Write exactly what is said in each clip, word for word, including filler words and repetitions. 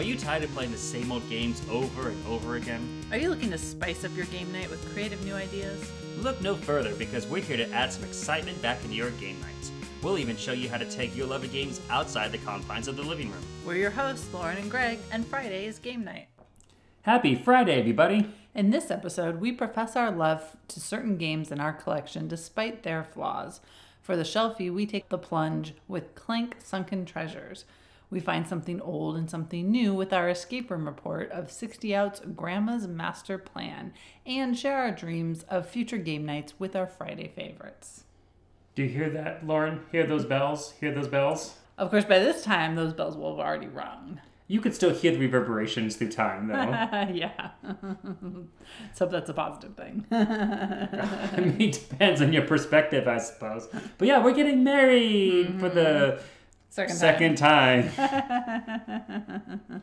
Are you tired of playing the same old games over and over again? Are you looking to spice up your game night with creative new ideas? Look no further, because we're here to add some excitement back into your game nights. We'll even show you how to take your love of games outside the confines of the living room. We're your hosts, Lauren and Greg, and Friday is game night. Happy Friday, everybody! In this episode, we profess our love to certain games in our collection despite their flaws. For the shelfie, we take the plunge with Clank: Sunken Treasures. We find something old and something new with our escape room report of sixty outs Grandma's Master Plan, and share our dreams of future game nights with our Friday favorites. Do you hear that, Lauren? Hear those bells? Hear those bells? Of course, by this time, those bells will have already rung. You can still hear the reverberations through time, though. Yeah. Let's hope that's a positive thing. I mean, it depends on your perspective, I suppose. But yeah, we're getting married mm-hmm. for the second, second time. time.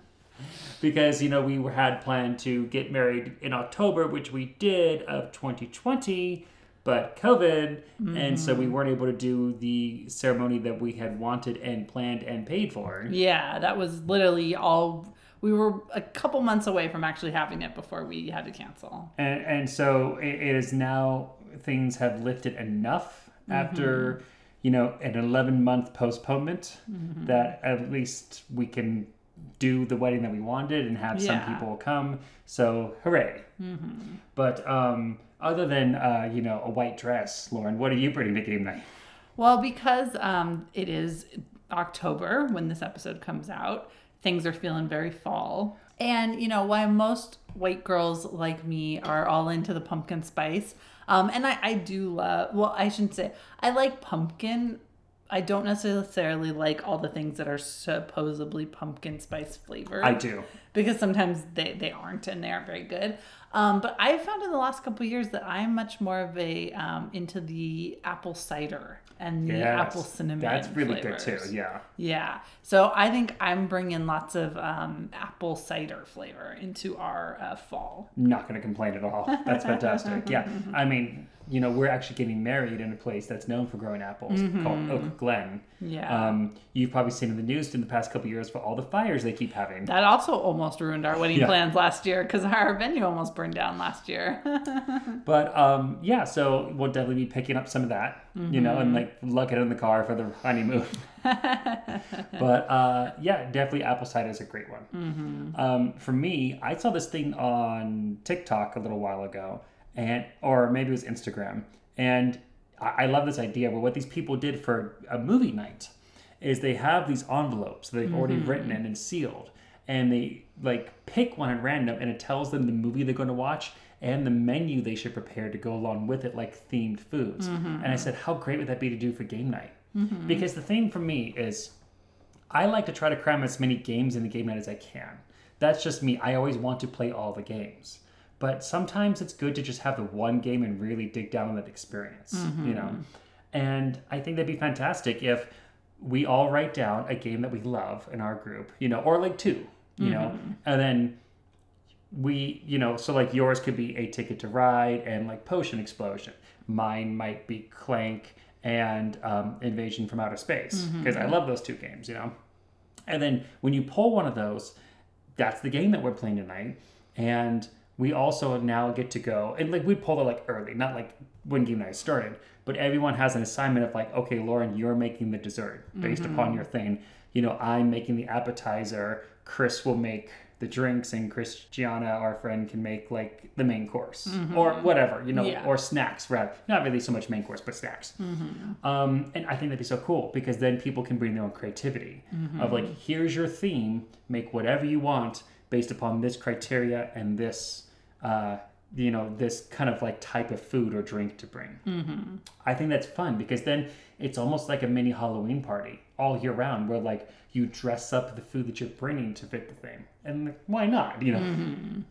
Because, you know, we had planned to get married in October, which we did, of twenty twenty, but COVID. Mm. And so we weren't able to do the ceremony that we had wanted and planned and paid for. Yeah, that was literally all. We were a couple months away from actually having it before we had to cancel. And, and so it is now, things have lifted enough mm-hmm. after, you know, an eleven month postponement mm-hmm. that at least we can do the wedding that we wanted and have yeah. some people come. So hooray. Mm-hmm. But um, other than, uh, you know, a white dress, Lauren, what are you bringing to game night? Well, because um, it is October when this episode comes out, things are feeling very fall. And, you know, while most white girls like me are all into the pumpkin spice, um, and I, I do love, well, I shouldn't say, I like pumpkin. I don't necessarily like all the things that are supposedly pumpkin spice flavored. I do. Because sometimes they, they aren't, and they aren't very good. Um, but I've found in the last couple of years that I'm much more of a um, into the apple cider and the yes, apple cinnamon That's really flavors. Good too, yeah. Yeah. So I think I'm bringing lots of um, apple cider flavor into our uh, fall. Not going to complain at all. That's fantastic. Yeah. I mean, you know, we're actually getting married in a place that's known for growing apples mm-hmm. called Oak Glen. Yeah. Um, you've probably seen in the news in the past couple of years for all the fires they keep having. That also almost ruined our wedding yeah. plans last year, because our venue almost burned down last year. But um yeah, so we'll definitely be picking up some of that, mm-hmm. you know, and like lug it in the car for the honeymoon. But uh yeah, definitely apple cider is a great one. Mm-hmm. Um for me, I saw this thing on TikTok a little while ago, and or maybe it was Instagram, and I, I love this idea. But what these people did for a movie night is they have these envelopes that they've mm-hmm. already written in and sealed, and they like pick one at random, and it tells them the movie they're going to watch and the menu they should prepare to go along with it, like themed foods. Mm-hmm. And I said, how great would that be to do for game night? Mm-hmm. Because the thing for me is, I like to try to cram as many games in the game night as I can. That's just me. I always want to play all the games. But sometimes it's good to just have the one game and really dig down on that experience, mm-hmm. you know? And I think that'd be fantastic if we all write down a game that we love in our group, you know, or like two. You know, mm-hmm. and then we, you know, so like yours could be a Ticket to Ride and like Potion Explosion. Mine might be Clank and um, Invasion from Outer Space, because mm-hmm. I love those two games, you know. And then when you pull one of those, that's the game that we're playing tonight. And we also now get to go, and like we pull it like early, not like when game night started, but everyone has an assignment of like, okay, Lauren, you're making the dessert based mm-hmm. upon your thing. You know, I'm making the appetizer. Chris will make the drinks, and Christiana, our friend, can make like the main course mm-hmm. or whatever, you know, yeah. or snacks rather. Not really so much main course, but snacks. Mm-hmm. Um, and I think that'd be so cool, because then people can bring their own creativity mm-hmm. of like, here's your theme, make whatever you want based upon this criteria and this, uh, you know, this kind of like type of food or drink to bring. Mm-hmm. I think that's fun, because then it's almost like a mini Halloween party all year round, where like you dress up the food that you're bringing to fit the thing, and like, why not, you know? Mm-hmm.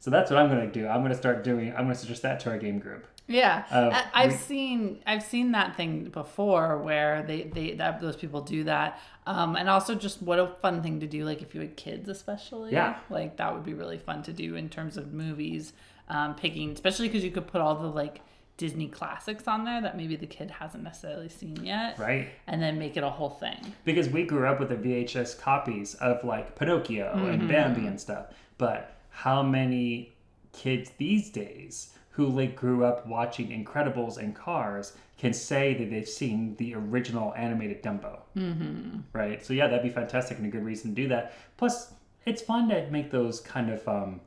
So that's what I'm going to do. I'm going to start doing, I'm going to suggest that to our game group. Yeah. Uh, I've we, seen, I've seen that thing before where they, they, that those people do that. Um, and also just what a fun thing to do. Like if you had kids, especially, yeah, like that would be really fun to do in terms of movies, um, picking, especially because you could put all the like Disney classics on there that maybe the kid hasn't necessarily seen yet. Right. And then make it a whole thing. Because we grew up with the V H S copies of like Pinocchio mm-hmm. and Bambi and stuff. But how many kids these days who like grew up watching Incredibles and Cars can say that they've seen the original animated Dumbo? Mm-hmm. Right? So yeah, that'd be fantastic and a good reason to do that. Plus, it's fun to make those kind of... um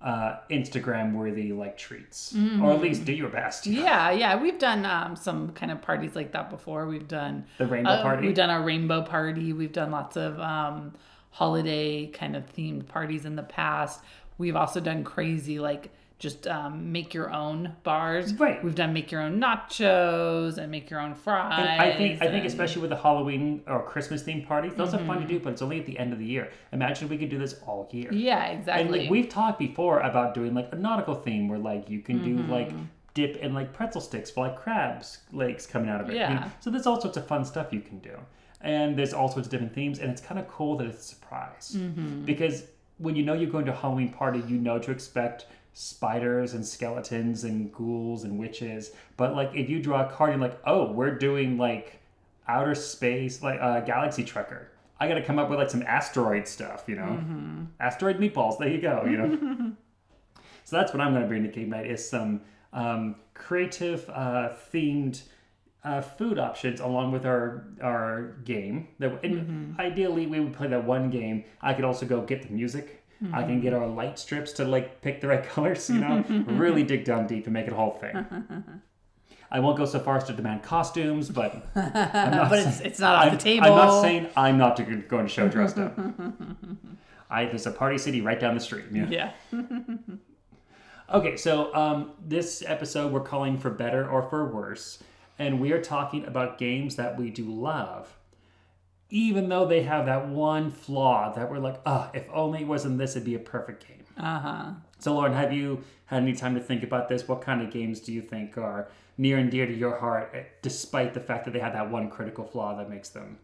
uh Instagram worthy like treats mm-hmm. or at least do your best. Yeah, yeah, we've done um some kind of parties like that before. We've done the rainbow uh, party. We've done our rainbow party. We've done lots of um holiday kind of themed parties in the past. We've also done crazy like just um make your own bars. Right. We've done make your own nachos and make your own fries. And I think and... I think especially with the Halloween or Christmas themed parties, those mm-hmm. are fun to do, but it's only at the end of the year. Imagine if we could do this all year. Yeah, exactly. And like we've talked before about doing like a nautical theme where like you can mm-hmm. do like dip and like pretzel sticks for like crabs legs coming out of it. Yeah. You know? So there's all sorts of fun stuff you can do. And there's all sorts of different themes, and it's kind of cool that it's a surprise. Mm-hmm. Because when you know you're going to a Halloween party, you know to expect spiders and skeletons and ghouls and witches, but like if you draw a card and like, oh, we're doing like outer space, like a uh, galaxy trucker, I gotta come up with like some asteroid stuff, you know. Mm-hmm. Asteroid meatballs, there you go, you know. So that's what I'm gonna bring to game night, is some um creative uh themed uh food options along with our our game that mm-hmm. ideally we would play that one game. I could also go get the music. Mm-hmm. I can get our light strips to like pick the right colors, you know, really dig down deep and make it a whole thing. I won't go so far as to demand costumes, but I'm not but it's, it's not off I'm, the table. I'm not saying I'm not going to show dressed up. I there's a party city right down the street. You know? Yeah. Okay, so um, this episode we're calling For Better or For Worse, and we are talking about games that we do love. Even though they have that one flaw that we're like, oh, if only it wasn't this, it'd be a perfect game. Uh-huh. So, Lauren, have you had any time to think about this? What kind of games do you think are near and dear to your heart, despite the fact that they have that one critical flaw that makes them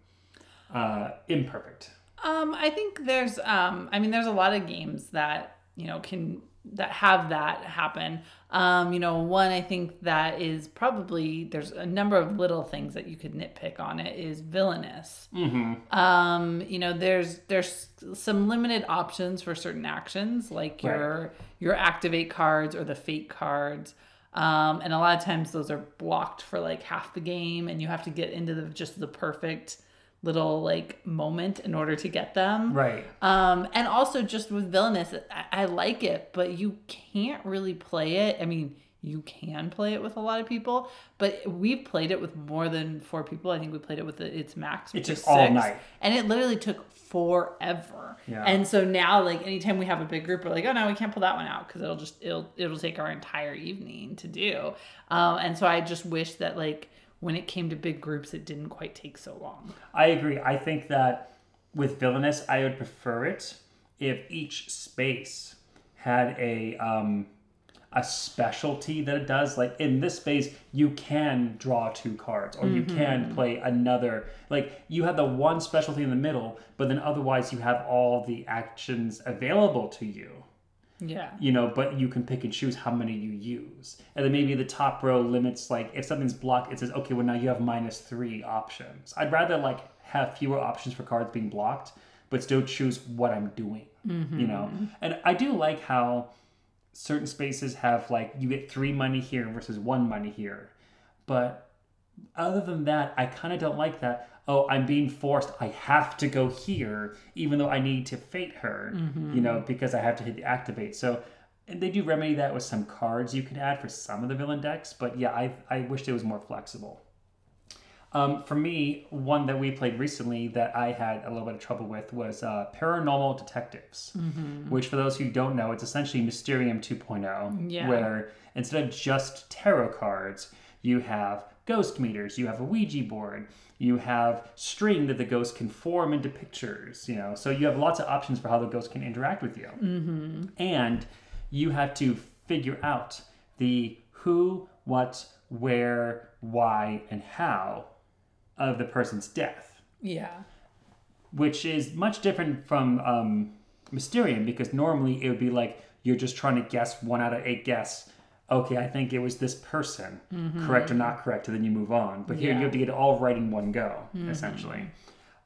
uh, imperfect? Um, I think there's, um, I mean, there's a lot of games that, you know, can... that have that happen. Um, you know, one I think that is probably, there's a number of little things that you could nitpick on it, is Villainous. Mm-hmm. Um, you know, there's there's some limited options for certain actions, like right. your your activate cards or the fate cards. Um, and a lot of times those are blocked for like half the game, and you have to get into the just the perfect little like moment in order to get them. Right. Um, and also just with Villainous, I, I like it, but you can't really play it. I mean, you can play it with a lot of people, but we played it with more than four people. I think we played it with the, its max, which it took is six. All night. And it literally took forever. Yeah. And so now like anytime we have a big group, we're like, oh no, we can't pull that one out, because it'll just, it'll, it'll take our entire evening to do. Um, and so I just wish that like, when it came to big groups, it didn't quite take so long. I agree. I think that with Villainous, I would prefer it if each space had a um, a specialty that it does. Like in this space, you can draw two cards, or mm-hmm. you can play another. Like you have the one specialty in the middle, but then otherwise you have all the actions available to you. Yeah. You know, but you can pick and choose how many you use. And then maybe the top row limits, like if something's blocked, it says, okay, well now you have minus three options. I'd rather like have fewer options for cards being blocked, but still choose what I'm doing, mm-hmm. you know? And I do like how certain spaces have like, you get three money here versus one money here. But other than that, I kind of don't like that. Oh, I'm being forced. I have to go here, even though I need to fate her, mm-hmm. you know, because I have to hit the activate. So, and they do remedy that with some cards you can add for some of the villain decks. But yeah, I I wish it was more flexible. Um, for me, one that we played recently that I had a little bit of trouble with was uh, Paranormal Detectives, mm-hmm. which for those who don't know, it's essentially Mysterium two point oh, yeah. where instead of just tarot cards, you have ghost meters, you have a Ouija board, you have string that the ghost can form into pictures, you know, so you have lots of options for how the ghost can interact with you. Mm-hmm. And you have to figure out the who, what, where, why, and how of the person's death. Yeah. Which is much different from um, Mysterium, because normally it would be like, you're just trying to guess one out of eight guess okay, I think it was this person, mm-hmm. correct or not correct, and then you move on. But here yeah. you have to get it all right in one go, mm-hmm. essentially.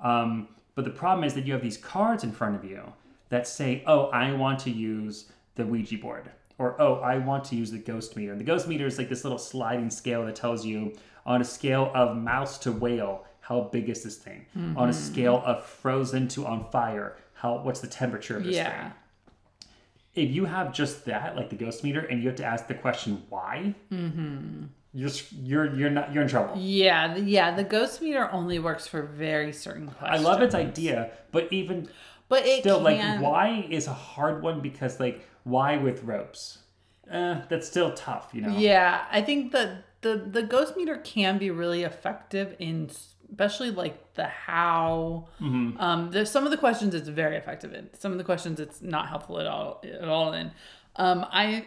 Um, but the problem is that you have these cards in front of you that say, oh, I want to use the Ouija board. Or, oh, I want to use the ghost meter. And the ghost meter is like this little sliding scale that tells you, on a scale of mouse to whale, how big is this thing? Mm-hmm. On a scale of frozen to on fire, how what's the temperature of this yeah. thing? If you have just that, like the ghost meter, and you have to ask the question why, mm-hmm. you're you're you're not you're in trouble. Yeah, yeah. The ghost meter only works for very certain questions. I love its idea, but even but it still can... like why is a hard one because like why with ropes? Uh, that's still tough, you know. Yeah, I think the the the ghost meter can be really effective in. Especially like the how. Mm-hmm. Um, there's some of the questions it's very effective in. Some of the questions it's not helpful at all at all in. Um, I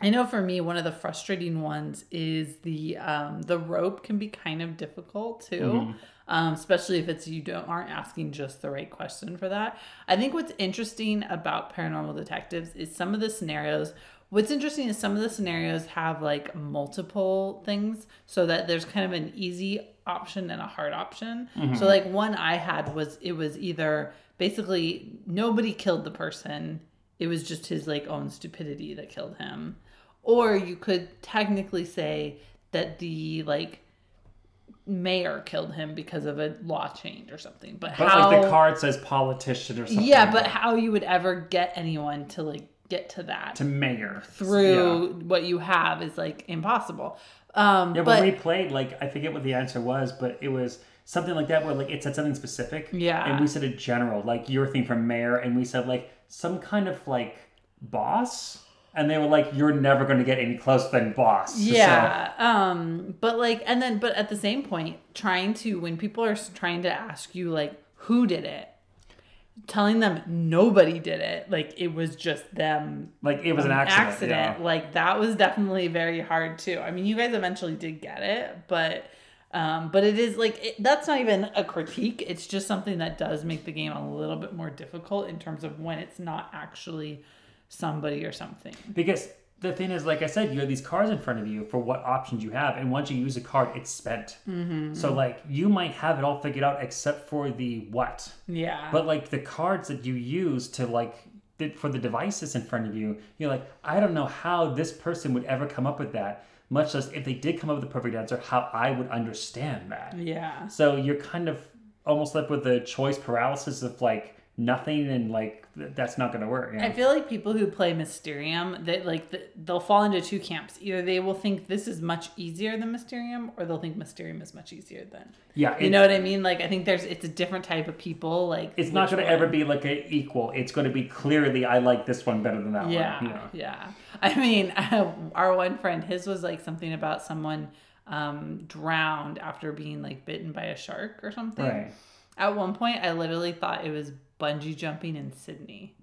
I know for me one of the frustrating ones is the um, the rope can be kind of difficult too, mm-hmm. um, especially if it's you don't aren't asking just the right question for that. I think what's interesting about Paranormal Detectives is some of the scenarios. What's interesting is some of the scenarios have like multiple things so that there's kind of an easy option and a hard option. Mm-hmm. So like one I had was it was either basically nobody killed the person. It was just his like own stupidity that killed him. Or you could technically say that the like mayor killed him because of a law change or something. But, but how, like the card says politician or something. Yeah, but how you would ever get anyone to like get to that to mayor through yeah. what you have is like impossible. Um, yeah, but when we played, like I forget what the answer was, but it was something like that where like it said something specific. Yeah, and we said a general, like your thing for mayor, and we said like some kind of like boss, and they were like, "You're never going to get any closer than boss." Yeah, so. um, but like, and then but at the same point, trying to when people are trying to ask you like who did it. Telling them nobody did it, like it was just them, like it was an accident, accident. Yeah. Like that was definitely very hard too. I mean, you guys eventually did get it, but um but it is like it, that's not even a critique. It's just something that does make the game a little bit more difficult in terms of when it's not actually somebody or something, because the thing is, like I said, you have these cards in front of you for what options you have, and once you use a card, it's spent. Mm-hmm. So, like, you might have it all figured out except for the what. Yeah. But, like, the cards that you use to, like, for the devices in front of you, you're like, I don't know how this person would ever come up with that, much less if they did come up with the perfect answer, how I would understand that. Yeah. So, you're kind of almost left with the choice paralysis of, like, nothing, and like that's not gonna work. You know? I feel like people who play Mysterium, that like the, they'll fall into two camps. Either they will think this is much easier than Mysterium, or they'll think Mysterium is much easier than. Yeah, you know what I mean. Like I think there's it's a different type of people. Like it's not gonna one. ever be like an equal. It's gonna be clearly I like this one better than that yeah, one. Yeah, yeah. I mean, our one friend, his was like something about someone um drowned after being like bitten by a shark or something. Right. At one point, I literally thought it was bungee jumping in Sydney.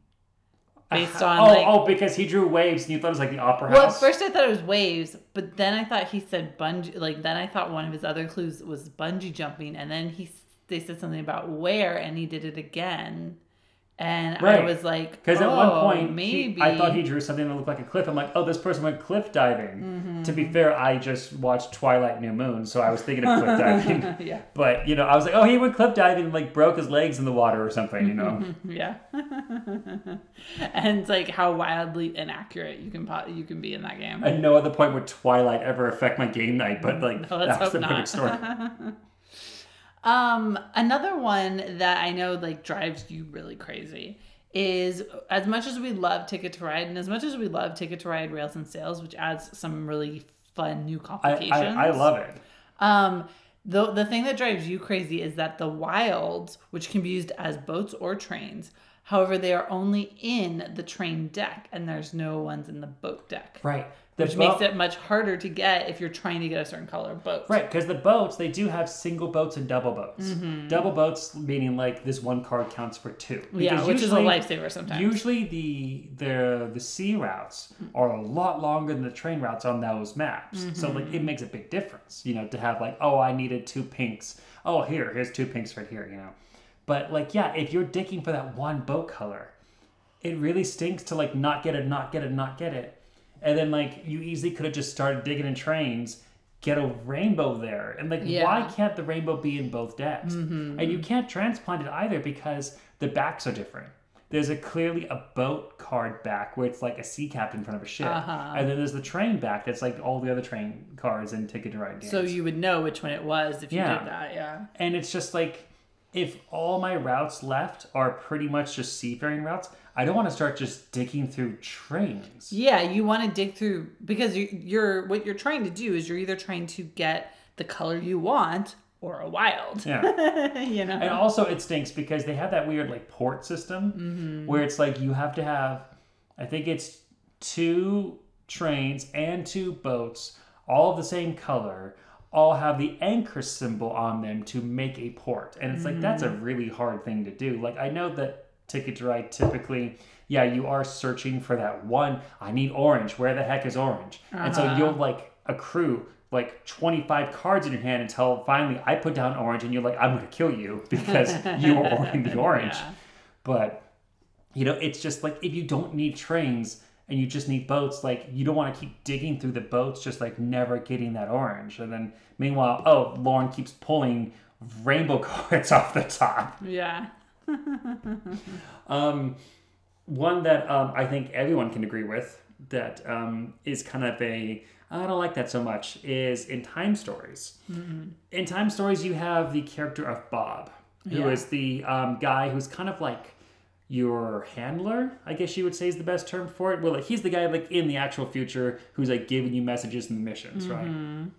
Based on, oh, like, oh, because he drew waves and you thought it was like the opera well, house? Well, at first I thought it was waves, but then I thought he said bungee, like then I thought one of his other clues was bungee jumping, and then he they said something about where, and he did it again. And right. I was like, because oh, at one point, maybe. He, I thought he drew something that looked like a cliff. I'm like, oh, this person went cliff diving. Mm-hmm. To be fair, I just watched Twilight New Moon, so I was thinking of cliff diving. Yeah. But, you know, I was like, oh, he went cliff diving and, like, broke his legs in the water or something, you know? Yeah. And it's like how wildly inaccurate you can po- you can be in that game. At no other point would Twilight ever affect my game night, but, like, no, that was the not. perfect story. Um, another one that I know like drives you really crazy is as much as we love Ticket to Ride and as much as we love Ticket to Ride Rails and Sails, which adds some really fun new complications. I, I, I love it. Um, the, the thing that drives you crazy is that the wilds, which can be used as boats or trains, however, they are only in the train deck and there's no ones in the boat deck. Right. The which boat, makes it much harder to get if you're trying to get a certain color boat. Right, because the boats, they do have single boats and double boats. Mm-hmm. Double boats meaning like this one card counts for two. Because yeah, which usually, is a lifesaver sometimes. Usually the the the sea routes are a lot longer than the train routes on those maps. Mm-hmm. So like it makes a big difference, you know, to have like, oh, I needed two pinks. Oh, here, here's two pinks right here, you know. But like, yeah, if you're dicking for that one boat color, it really stinks to like not get it, not get it, not get it. And then, like, you easily could have just started digging in trains, get a rainbow there. And, like, yeah. why can't the rainbow be in both decks? Mm-hmm. And you can't transplant it either because the backs are different. There's a clearly a boat card back where it's like a sea captain in front of a ship. Uh-huh. And then there's the train back that's like all the other train cards and Ticket to Ride games. So you would know which one it was if you yeah. did that, yeah. And it's just like, if all my routes left are pretty much just seafaring routes, I don't want to start just digging through trains. Yeah, you want to dig through, because you, you're what you're trying to do is you're either trying to get the color you want or a wild. Yeah. You know. And also it stinks because they have that weird like port system mm-hmm. where it's like you have to have, I think it's two trains and two boats, all of the same color, all have the anchor symbol on them to make a port. And it's mm-hmm. like, that's a really hard thing to do. Like I know that Ticket to Ride typically, yeah, you are searching for that one, I need orange, where the heck is orange? Uh-huh. And so you'll like accrue like twenty-five cards in your hand until finally I put down orange and you're like, I'm going to kill you because you are ordering the orange. Yeah. But, you know, it's just like, if you don't need trains and you just need boats, like you don't want to keep digging through the boats, just like never getting that orange. And then meanwhile, oh, Lauren keeps pulling rainbow cards off the top. Yeah. um, one that um, I think everyone can agree with that um, is kind of a... I don't like that so much, is in Time Stories. Mm-hmm. In Time Stories, you have the character of Bob, who yeah. is the um, guy who's kind of like your handler, I guess you would say is the best term for it. Well, like, he's the guy like in the actual future who's like giving you messages and missions, mm-hmm. right?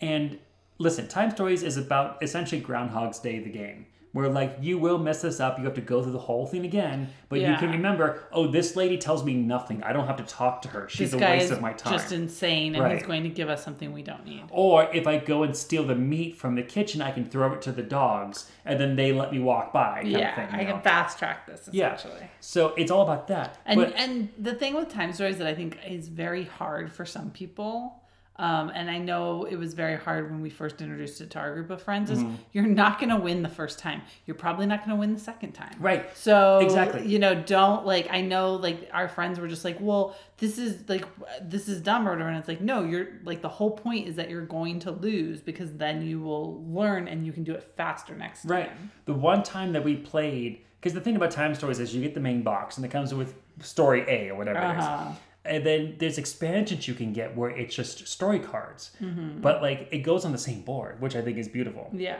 And listen, Time Stories is about essentially Groundhog's Day, the game. Where, like, you will mess this up. You have to go through the whole thing again. But yeah. you can remember, oh, this lady tells me nothing. I don't have to talk to her. She's this a guy waste is of my time. Just insane, and right. he's going to give us something we don't need. Or if I go and steal the meat from the kitchen, I can throw it to the dogs, and then they let me walk by. Kind yeah, of thing, you I know? Can fast track this, essentially. Yeah. So it's all about that. And, but, and the thing with Time Stories that I think is very hard for some people... Um, and I know it was very hard when we first introduced it to our group of friends is mm-hmm. you're not going to win the first time. You're probably not going to win the second time. Right. So, exactly. you know, don't like, I know like our friends were just like, well, this is like, this is dumb or whatever. And it's like, no, you're like, the whole point is that you're going to lose because then you will learn and you can do it faster next time. Right. The one time that we played, because the thing about Time Stories is you get the main box and it comes with story A or whatever uh-huh. it is. And then there's expansions you can get where it's just story cards. Mm-hmm. But, like, it goes on the same board, which I think is beautiful. Yeah.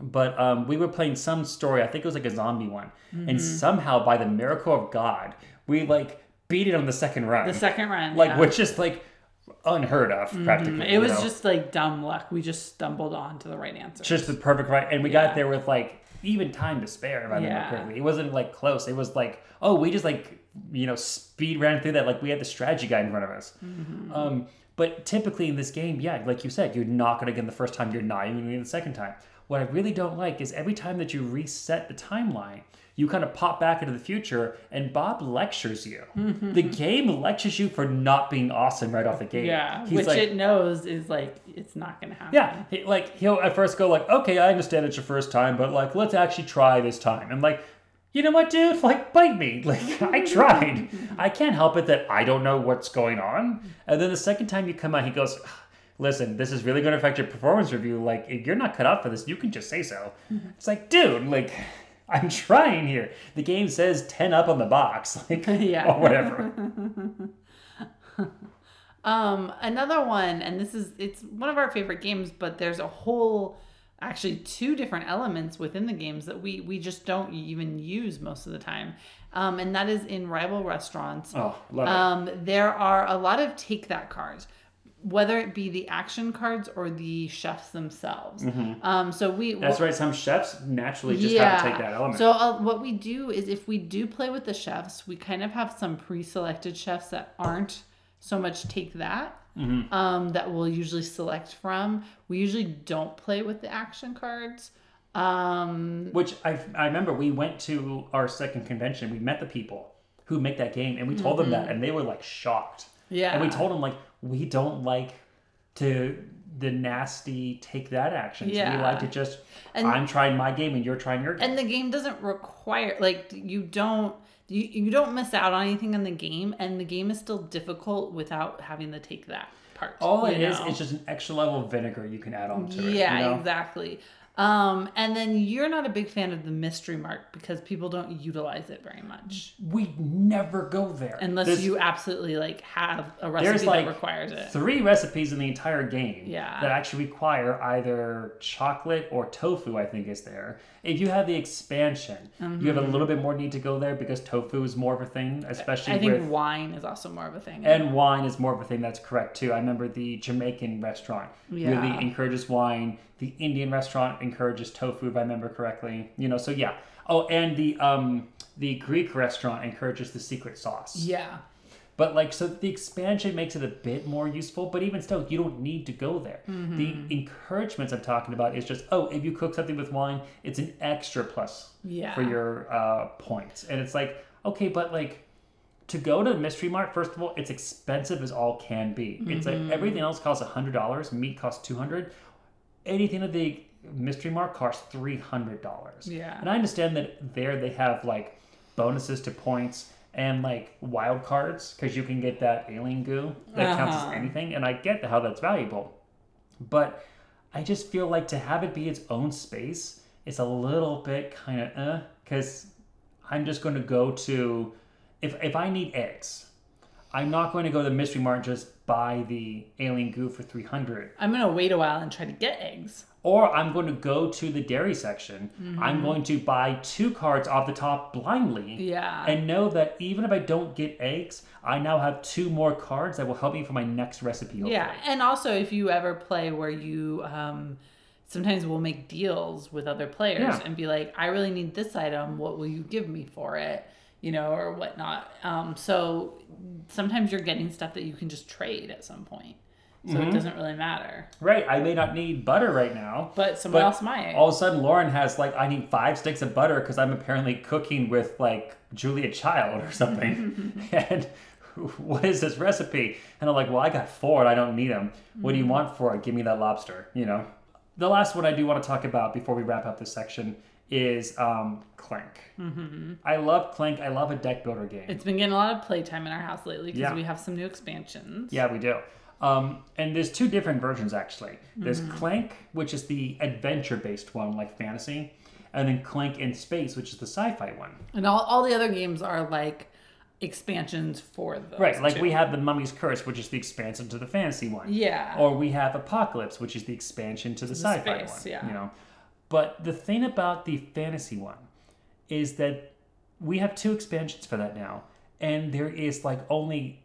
But um, we were playing some story. I think it was, like, a zombie one. Mm-hmm. And somehow, by the miracle of God, we, like, beat it on the second run. The second run, Like, yeah. which is, like, unheard of, mm-hmm. practically. It was you know? just, like, dumb luck. We just stumbled on to the right answer. Just the perfect right. And we yeah. got there with, like, even time to spare, if I remember yeah. correctly. It wasn't, like, close. It was, like, oh, we just, like... you know, speed ran through that. Like we had the strategy guide in front of us. Mm-hmm. Um, but typically in this game, yeah, like you said, you're not going to get in the first time. You're not even going to get the second time. What I really don't like is every time that you reset the timeline, you kind of pop back into the future and Bob lectures you. Mm-hmm. The game lectures you for not being awesome right off the gate. Yeah, He's which like, it knows is like, it's not going to happen. Yeah, he, like he'll at first go like, okay, I understand it's your first time, but like, let's actually try this time. And like, you know what, dude? Like, bite me. Like, I tried. I can't help it that I don't know what's going on. And then the second time you come out, he goes, listen, this is really going to affect your performance review. Like, if you're not cut out for this, you can just say so. It's like, dude, like, I'm trying here. The game says ten up on the box. Like, yeah. or whatever. um, another one, and this is, it's one of our favorite games, but there's a whole... actually two different elements within the games that we, we just don't even use most of the time. Um, and that is in Rival Restaurants. Oh, love um, it. There are a lot of take that cards, whether it be the action cards or the chefs themselves. Mm-hmm. Um, so we That's w- right. Some chefs naturally just yeah. have to take that element. So uh, what we do is if we do play with the chefs, we kind of have some pre-selected chefs that aren't so much take that. Mm-hmm. Um, that we'll usually select from. We usually don't play with the action cards. Um, Which I I remember we went to our second convention. We met the people who make that game and we told mm-hmm. them that and they were like shocked. Yeah. And we told them like, we don't like to... the nasty take that action. Yeah. So we like to just, and, I'm trying my game and you're trying your game. And the game doesn't require, like you don't, you, you don't miss out on anything in the game, and the game is still difficult without having to take that part. All it is, it's just an extra level of vinegar you can add on to it. Yeah, you know? Exactly. Um, and then you're not a big fan of the mystery mark because people don't utilize it very much. We never go there. Unless there's, you absolutely like have a recipe like that requires it. Three recipes in the entire game yeah. that actually require either chocolate or tofu, I think is there. If you have the expansion, mm-hmm. you have a little bit more need to go there because tofu is more of a thing, especially I think with, wine is also more of a thing. And wine is more of a thing, that's correct too. I remember the Jamaican restaurant yeah. really encourages wine. The Indian restaurant encourages tofu, if I remember correctly. You know, so yeah. Oh, and the um, the Greek restaurant encourages the secret sauce. Yeah. But like, so the expansion makes it a bit more useful, but even still, you don't need to go there. Mm-hmm. The encouragements I'm talking about is just, oh, if you cook something with wine, it's an extra plus yeah. for your uh, points. And it's like, okay, but like, to go to the Mystery Mart, first of all, it's expensive as all can be. Mm-hmm. It's like everything else costs one hundred dollars, meat costs two hundred dollars. Anything at the Mystery Mart costs three hundred dollars. Yeah. And I understand that there they have, like, bonuses to points and, like, wild cards, because you can get that alien goo that uh-huh. counts as anything. And I get how that's valuable. But I just feel like to have it be its own space is a little bit kind of, uh, because I'm just going to go to, if if I need eggs, I'm not going to go to the Mystery Mart and just buy the alien goo for three hundred dollars. I'm going to wait a while and try to get eggs. Or I'm going to go to the dairy section. Mm-hmm. I'm going to buy two cards off the top blindly. Yeah. And know that even if I don't get eggs, I now have two more cards that will help me for my next recipe. Hopefully. Yeah. And also if you ever play where you... Um, sometimes we'll make deals with other players yeah. and be like, I really need this item. What will you give me for it? You know, or whatnot. Um, so sometimes you're getting stuff that you can just trade at some point. So mm-hmm. it doesn't really matter. Right. I may not need butter right now. But someone but else might. All of a sudden, Lauren has like, I need five sticks of butter because I'm apparently cooking with like Julia Child or something. And what is this recipe? And I'm like, well, I got four and I don't need them. What mm-hmm. do you want for it? Give me that lobster, you know. The last one I do want to talk about before we wrap up this section is um, Clank. Mm-hmm. I love Clank. I love a deck builder game. It's been getting a lot of playtime in our house lately because yeah. we have some new expansions. Yeah, we do. Um, and there's two different versions, actually. There's mm-hmm. Clank, which is the adventure-based one, like fantasy, and then Clank in Space, which is the sci-fi one. And all, all the other games are like expansions for those. Right, like two. We have the Mummy's Curse, which is the expansion to the fantasy one. Yeah. Or we have Apocalypse, which is the expansion to the, the sci-fi space, one. Yeah. You know? But the thing about the fantasy one is that we have two expansions for that now. And there is like only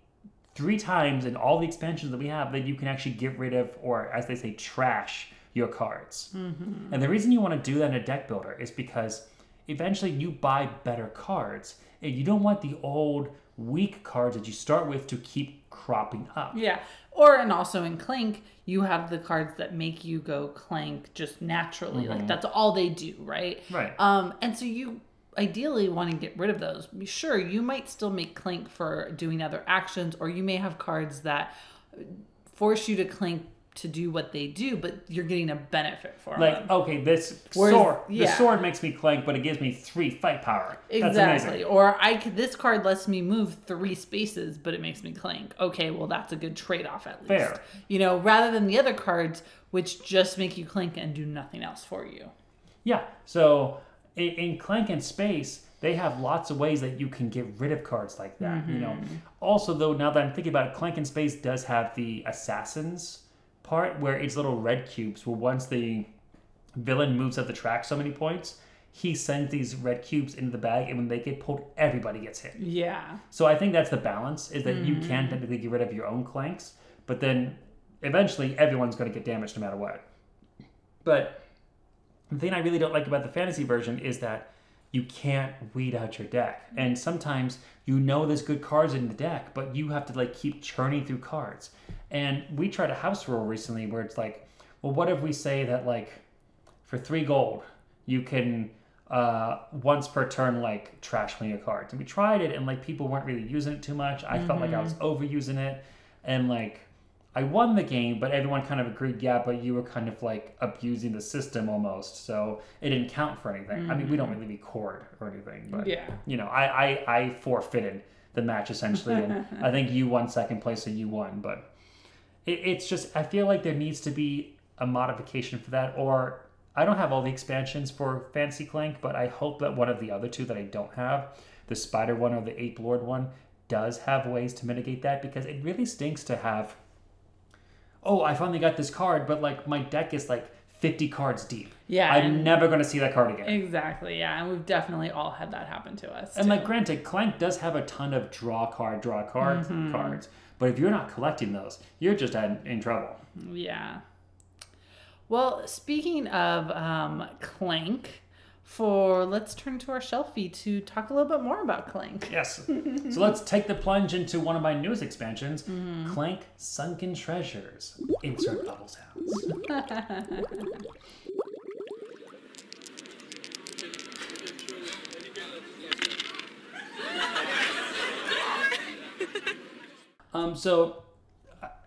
three times in all the expansions that we have that you can actually get rid of, or as they say, trash your cards. Mm-hmm. And the reason you want to do that in a deck builder is because eventually you buy better cards. And you don't want the old weak cards that you start with to keep cropping up. Yeah. Or, and also in Clank, you have the cards that make you go Clank just naturally. Mm-hmm. Like, that's all they do, right? Right. Um, and so you ideally want to get rid of those. Sure, you might still make Clank for doing other actions, or you may have cards that force you to Clank to do what they do, but you're getting a benefit for like, them. Like, okay, this Whereas, sword, yeah. the sword makes me Clank, but it gives me three fight power. Exactly. That's amazing. Or I could, this card lets me move three spaces, but it makes me Clank. Okay, well, that's a good trade-off at least. Fair. You know, rather than the other cards, which just make you Clank and do nothing else for you. Yeah, so in, in Clank and Space, they have lots of ways that you can get rid of cards like that, mm-hmm. you know. Also, though, now that I'm thinking about it, Clank and Space does have the assassins part where it's little red cubes where once the villain moves up the track so many points, he sends these red cubes into the bag, and when they get pulled, everybody gets hit. Yeah. So I think that's the balance, is that mm-hmm. you can technically get rid of your own Clanks, but then eventually everyone's going to get damaged no matter what. But the thing I really don't like about the fantasy version is that you can't weed out your deck. And sometimes you know there's good cards in the deck, but you have to like keep churning through cards. And we tried a house rule recently where it's like, well, what if we say that like for three gold, you can uh, once per turn like trash one of your cards. And we tried it and like people weren't really using it too much. I mm-hmm. felt like I was overusing it. And like I won the game, but everyone kind of agreed, yeah, but you were kind of like abusing the system almost, so it didn't count for anything. Mm-hmm. I mean, we don't really record or anything, but yeah. you know, I, I, I forfeited the match essentially, and I think you won second place, so you won, but it, it's just, I feel like there needs to be a modification for that, or I don't have all the expansions for Fantasy Clank, but I hope that one of the other two that I don't have, the Spider one or the Ape Lord one, does have ways to mitigate that, because it really stinks to have, oh, I finally got this card, but like my deck is like fifty cards deep. Yeah. I'm never going to see that card again. Exactly, yeah. And we've definitely all had that happen to us. And too. Like, granted, Clank does have a ton of draw card, draw card mm-hmm. cards, but if you're not collecting those, you're just in trouble. Yeah. Well, speaking of um, Clank, for let's turn to our Shelfie to talk a little bit more about Clank. Yes. So let's take the plunge into one of my newest expansions, mm-hmm. Clank: Sunken Treasures. Insert bubble sounds. um. So.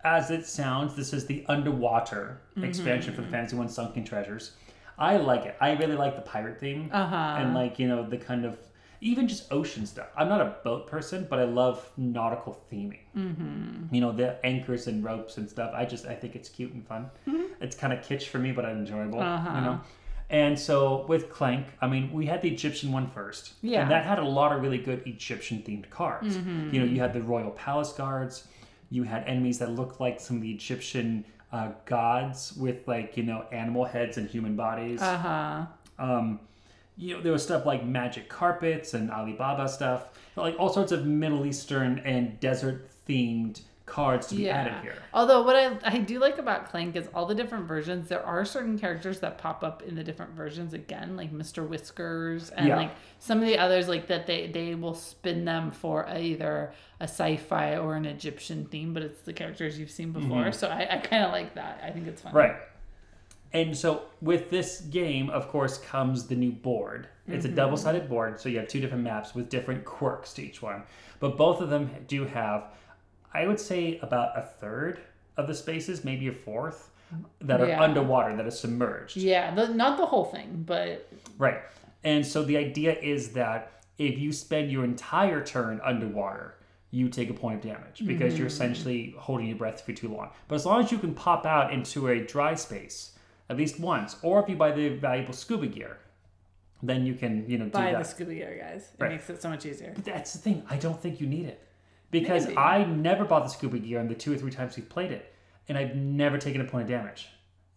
As it sounds, this is the underwater mm-hmm. expansion for the Fantasy One Sunken Treasures. I like it. I really like the pirate theme. Uh-huh. And like, you know, the kind of, even just ocean stuff. I'm not a boat person, but I love nautical theming. Mm-hmm. You know, the anchors and ropes and stuff. I just, I think it's cute and fun. Mm-hmm. It's kind of kitsch for me, but enjoyable, uh-huh. you know. And so with Clank, I mean, we had the Egyptian one first. Yeah. And that had a lot of really good Egyptian-themed cards. Mm-hmm. You know, you had the Royal Palace Guards. You had enemies that looked like some of the Egyptian uh, gods with, like, you know, animal heads and human bodies. Uh-huh. Um, you know, there was stuff like magic carpets and Alibaba stuff. Like, all sorts of Middle Eastern and desert-themed cards to be yeah. added here. Although, what I, I do like about Clank is all the different versions. There are certain characters that pop up in the different versions again, like Mister Whiskers and yeah. like some of the others, like that they, they will spin them for either a sci-fi or an Egyptian theme, but it's the characters you've seen before. Mm-hmm. So I, I kind of like that. I think it's fun. Right. And so with this game, of course, comes the new board. It's mm-hmm. a double-sided board, so you have two different maps with different quirks to each one. But both of them do have, I would say, about a third of the spaces, maybe a fourth, that are yeah. underwater, that are submerged. Yeah, the, not the whole thing, but... Right. And so the idea is that if you spend your entire turn underwater, you take a point of damage because mm-hmm. you're essentially holding your breath for too long. But as long as you can pop out into a dry space at least once, or if you buy the valuable scuba gear, then you can, you know, do that. Buy the scuba gear, guys. Right. It makes it so much easier. But that's the thing. I don't think you need it. Because Maybe. I never bought the scuba gear in the two or three times we've played it. And I've never taken a point of damage.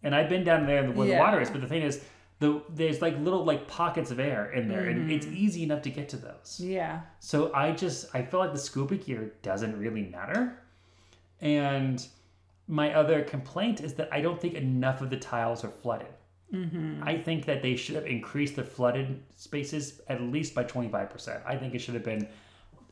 And I've been down there where yeah. the water is. But the thing is, the, there's like little like pockets of air in there. Mm. And it's easy enough to get to those. Yeah. So I just, I feel like the scuba gear doesn't really matter. And my other complaint is that I don't think enough of the tiles are flooded. Mm-hmm. I think that they should have increased the flooded spaces at least by twenty-five percent. I think it should have been...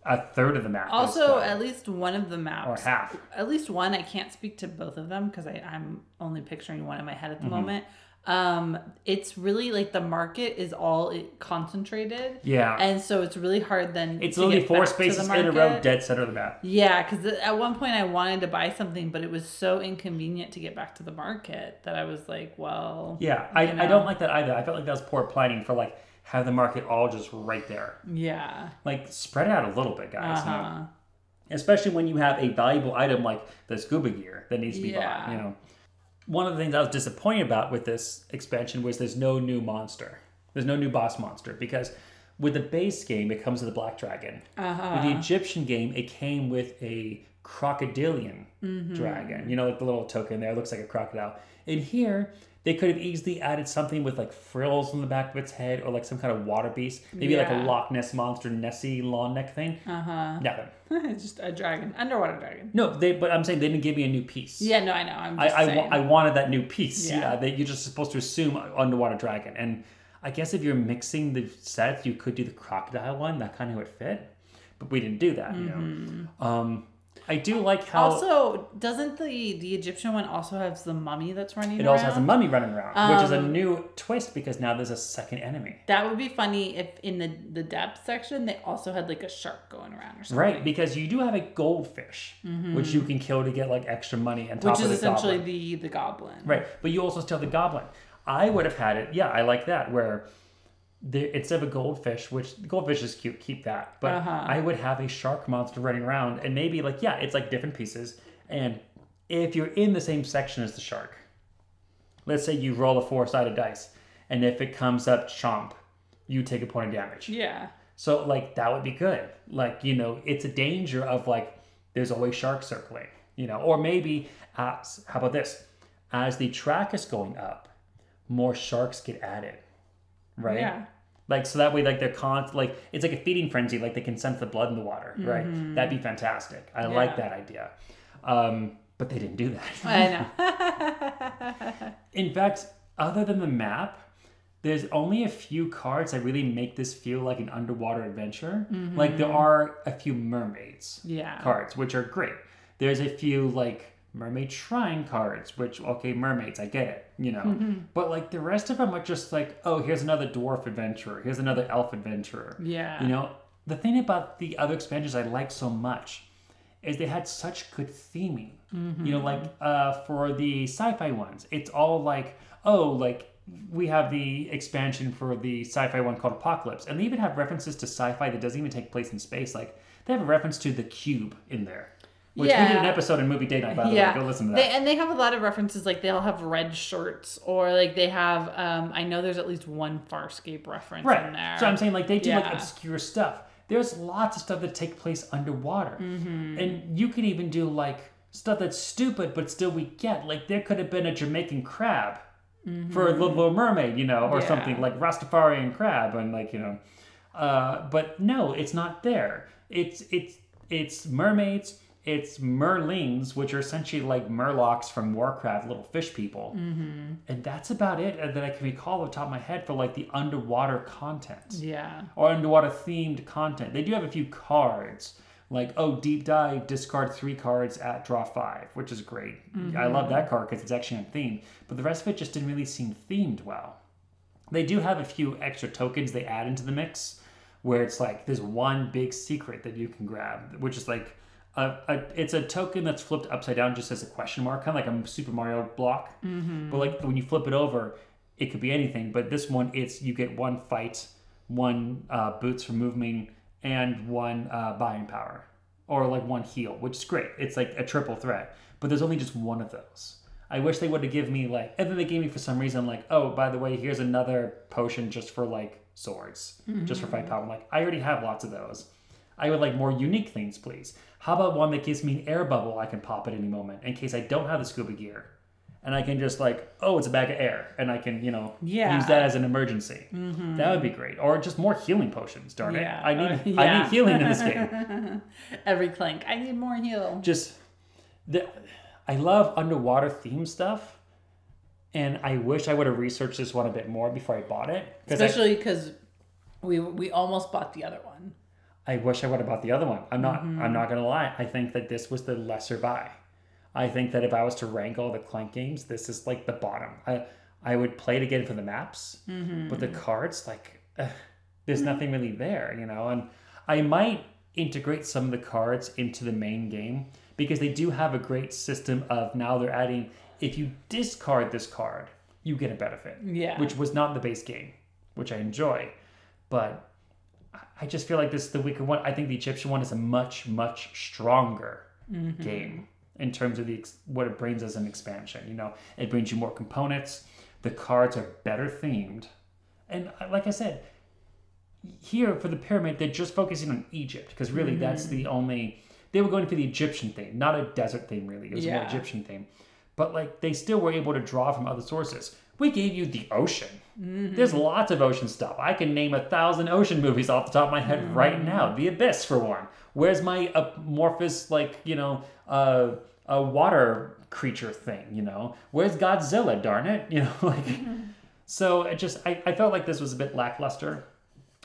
a third of the map. Also, at least one of the maps. Or half. At least one. I can't speak to both of them because I'm only picturing one in my head at the mm-hmm. moment. Um, it's really like the market is all concentrated. Yeah. And so it's really hard then It's to only get four spaces in a row dead center of the map. Yeah, because at one point I wanted to buy something, but it was so inconvenient to get back to the market that I was like, well... Yeah, I, you know. I don't like that either. I felt like that was poor planning for like... have the market all just right there. Yeah. Like, spread it out a little bit, guys. Uh-huh. You know? Especially when you have a valuable item like the scuba gear that needs to be yeah. bought, you know. One of the things I was disappointed about with this expansion was there's no new monster. There's no new boss monster. Because with the base game, it comes with a black dragon. Uh-huh. With the Egyptian game, it came with a crocodilian mm-hmm. dragon. You know, like the little token there. It looks like a crocodile. In here... they could have easily added something with like frills on the back of its head or like some kind of water beast. Maybe yeah. like a Loch Ness monster, Nessie, long neck thing. Uh-huh. Nothing. Just a dragon. Underwater dragon. No, they. But I'm saying they didn't give me a new piece. Yeah, no, I know. I'm just I, saying. I, I wanted that new piece. Yeah. yeah that you're just supposed to assume underwater dragon. And I guess if you're mixing the sets, you could do the crocodile one. That kind of would fit. But we didn't do that, mm-hmm. you know. Um, I do like how... Also, doesn't the, the Egyptian one also have the mummy that's running it around? It also has a mummy running around, um, which is a new twist because now there's a second enemy. That would be funny if in the, the depth section they also had like a shark going around or something. Right, because you do have a goldfish, mm-hmm. which you can kill to get like extra money on top of the goblin. Which is essentially the, the goblin. Right, but you also still have the goblin. I would have had it, yeah, I like that, where... The, instead of a goldfish, which goldfish is cute, keep that. But uh-huh. I would have a shark monster running around and maybe like, yeah, it's like different pieces. And if you're in the same section as the shark, let's say you roll a four-sided dice and if it comes up chomp, you take a point of damage. Yeah. So like that would be good. Like, you know, it's a danger of like, there's always sharks circling, you know, or maybe, uh, how about this? As the track is going up, more sharks get added. Right? Yeah. Like, so that way, like, they're constant, like, it's like a feeding frenzy, like, they can sense the blood in the water, mm-hmm. right? That'd be fantastic. I yeah. like that idea. Um, but they didn't do that. I know. In fact, other than the map, there's only a few cards that really make this feel like an underwater adventure. Mm-hmm. Like, there are a few mermaids yeah. cards, which are great. There's a few, like, mermaid shrine cards, which, okay, mermaids, I get it, you know. Mm-hmm. But, like, the rest of them are just like, oh, here's another dwarf adventurer. Here's another elf adventurer. Yeah. You know, the thing about the other expansions I like so much is they had such good theming. Mm-hmm. You know, like, uh, for the sci-fi ones, it's all like, oh, like, we have the expansion for the sci-fi one called Apocalypse. And they even have references to sci-fi that doesn't even take place in space. Like, they have a reference to the cube in there. Which yeah. we did an episode in Movie Date Night, by the yeah. way. Go listen to that. They, and they have a lot of references. Like, they'll have red shirts. Or, like, they have... Um, I know there's at least one Farscape reference right. in there. So I'm saying, like, they do, yeah. like, obscure stuff. There's lots of stuff that take place underwater. Mm-hmm. And you could even do, like, stuff that's stupid, but still we get. Like, there could have been a Jamaican crab mm-hmm. for the Little Mermaid, you know, or yeah. something. Like, Rastafarian crab and, like, you know. Uh, but, no, it's not there. It's it's It's mermaids... It's merlings, which are essentially like murlocs from Warcraft, little fish people. Mm-hmm. And that's about it that I can recall off the top of my head for like the underwater content. Yeah. Or underwater themed content. They do have a few cards. Like, oh, deep dive, discard three cards at draw five, which is great. Mm-hmm. I love that card because it's actually on theme. But the rest of it just didn't really seem themed well. They do have a few extra tokens they add into the mix where it's like there's one big secret that you can grab, which is like, A, a, it's a token that's flipped upside down just as a question mark, kind of like a Super Mario block. Mm-hmm. But like when you flip it over, it could be anything. But this one, it's you get one fight, one uh, boots for moving, and one uh, buying power. Or like one heal, which is great. It's like a triple threat. But there's only just one of those. I wish they would have given me like... And then they gave me for some reason like, oh, by the way, here's another potion just for like swords. Mm-hmm. Just for fight power. I'm like, I already have lots of those. I would like more unique things, please. How about one that gives me an air bubble I can pop at any moment in case I don't have the scuba gear? And I can just like, oh, it's a bag of air. And I can, you know, yeah. use that as an emergency. Mm-hmm. That would be great. Or just more healing potions, darn it. Yeah. I need uh, yeah. I need healing in this game. Every Clank, I need more heal. Just, the, I love underwater theme stuff. And I wish I would have researched this one a bit more before I bought it. Especially because we we almost bought the other one. I wish I would have bought the other one. I'm not mm-hmm. I'm not going to lie. I think that this was the lesser buy. I think that if I was to rank all the Clank games, this is like the bottom. I I would play it again for the maps, mm-hmm. but the cards, like, uh, there's mm-hmm. nothing really there, you know? And I might integrate some of the cards into the main game because they do have a great system of now they're adding, if you discard this card, you get a benefit. Yeah. Which was not the base game, which I enjoy, but... I just feel like this is the weaker one. I think the Egyptian one is a much, much stronger mm-hmm. game in terms of the ex- what it brings as an expansion. You know, it brings you more components. The cards are better themed. And like I said, here for the pyramid, they're just focusing on Egypt because really mm-hmm. that's the only... They were going for the Egyptian theme, not a desert theme really. It was yeah. more Egyptian theme. But like they still were able to draw from other sources. We gave you the ocean. Mm-hmm. There's lots of ocean stuff. I can name a thousand ocean movies off the top of my head mm-hmm. right now. The Abyss, for one. Where's my amorphous, like, you know, uh, a water creature thing, you know? Where's Godzilla, darn it? You know, like... Mm-hmm. So it just, I, I felt like this was a bit lackluster.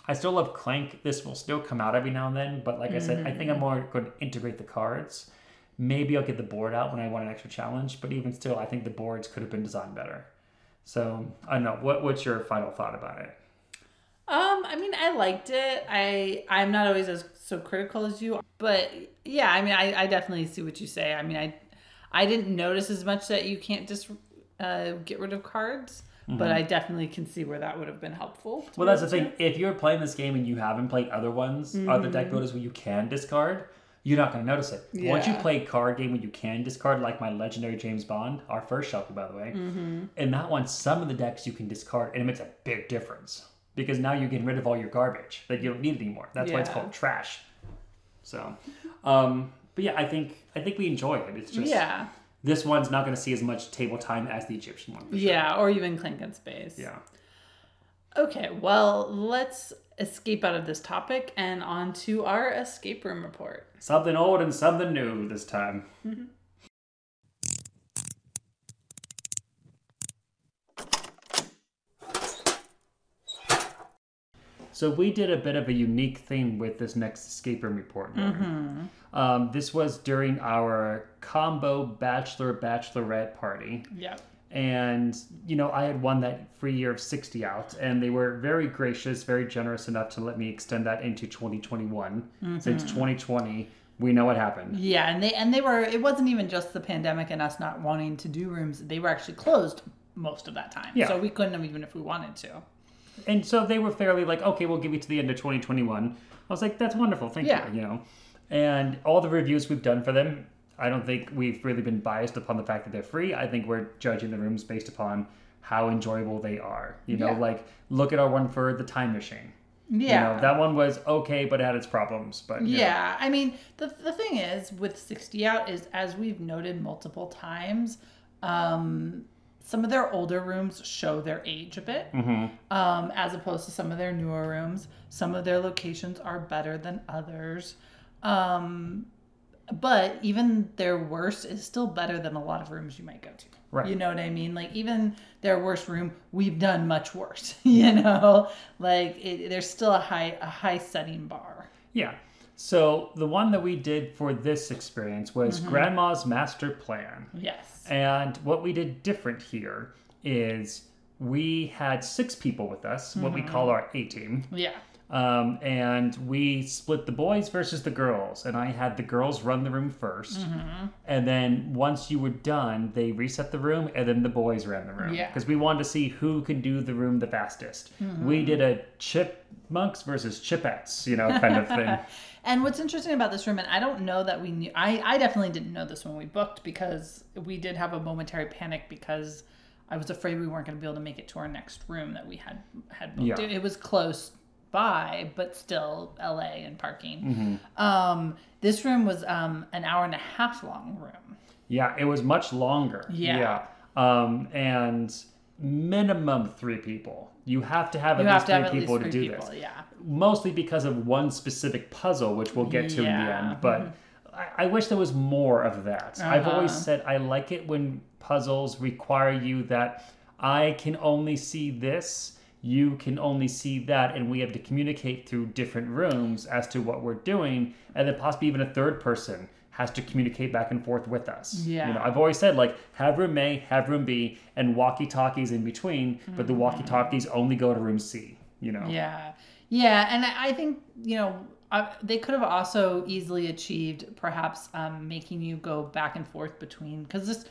I still love Clank. This will still come out every now and then. But like mm-hmm. I said, I think I'm more going to integrate the cards. Maybe I'll get the board out when I want an extra challenge, but even still, I think the boards could have been designed better. So, I don't know. What, what's your final thought about it? Um, I mean, I liked it. I, I'm not always as so critical as you, but yeah, I mean, I, I definitely see what you say. I mean, I I didn't notice as much that you can't just uh, get rid of cards, mm-hmm. but I definitely can see where that would have been helpful. Well, that's the thing. If you're playing this game and you haven't played other ones, mm-hmm. other deck builders where you can discard, you're not going to notice it. Yeah. Once you play a card game when you can discard, like my legendary James Bond, our first shuffle, by the way, mm-hmm. in that one, some of the decks you can discard, and it makes a big difference. Because now you're getting rid of all your garbage that you don't need anymore. That's yeah. why it's called trash. So, um, but yeah, I think I think we enjoy it. It's just yeah. this one's not going to see as much table time as the Egyptian one. For yeah, sure. Or even Clank and Space. Yeah. Okay, well, let's escape out of this topic and on to our escape room report. Something old and something new this time. Mm-hmm. So we did a bit of a unique thing with this next escape room report. Mm-hmm. Um, this was during our combo bachelor bachelorette party. Yeah. And, you know, I had won that free year of sixty outs, and they were very gracious, very generous enough to let me extend that into twenty twenty-one. Mm-hmm. Since twenty twenty, we know what happened. Yeah, and they and they were, it wasn't even just the pandemic and us not wanting to do rooms. They were actually closed most of that time. Yeah. So we couldn't have even if we wanted to. And so they were fairly like, okay, we'll give you to the end of twenty twenty-one. I was like, that's wonderful. Thank yeah. you. You know, and all the reviews we've done for them, I don't think we've really been biased upon the fact that they're free. I think we're judging the rooms based upon how enjoyable they are. You know, yeah. like, look at our one for the time machine. Yeah. You know, that one was okay, but it had its problems. But yeah. Know. I mean, the the thing is with sixty out is, as we've noted multiple times, um, some of their older rooms show their age a bit, mm-hmm. um, as opposed to some of their newer rooms. Some of their locations are better than others. Um... But even their worst is still better than a lot of rooms you might go to. Right. You know what I mean? Like, even their worst room, we've done much worse, you know? Like, it, there's still a high a high setting bar. Yeah. So, the one that we did for this experience was mm-hmm. Grandma's Master Plan. Yes. And what we did different here is we had six people with us, mm-hmm. what we call our A-team. Yeah. Um, and we split the boys versus the girls, and I had the girls run the room first, mm-hmm. and then once you were done, they reset the room, and then the boys ran the room. Yeah. Because we wanted to see who could do the room the fastest. Mm-hmm. We did a chipmunks versus chipettes, you know, kind of thing. And what's interesting about this room, and I don't know that we knew, I, I definitely didn't know this when we booked, because we did have a momentary panic because I was afraid we weren't going to be able to make it to our next room that we had, had booked. Yeah. It, it was close by, but still L A and parking. Mm-hmm. Um, this room was um, an hour and a half long room. Yeah, it was much longer. Yeah. yeah. Um, and minimum three people. You have to have at you least have three have people least to do people, this. Yeah. Mostly because of one specific puzzle, which we'll get to yeah. in the end. But mm-hmm. I-, I wish there was more of that. Uh-huh. I've always said I like it when puzzles require you that I can only see this. You can only see that, and we have to communicate through different rooms as to what we're doing, and then possibly even a third person has to communicate back and forth with us. Yeah. You know, I've always said, like, have room A, have room B, and walkie-talkies in between, mm-hmm. but the walkie-talkies only go to room C, you know? Yeah. Yeah, and I think, you know, I, they could have also easily achieved perhaps um, making you go back and forth between, because this...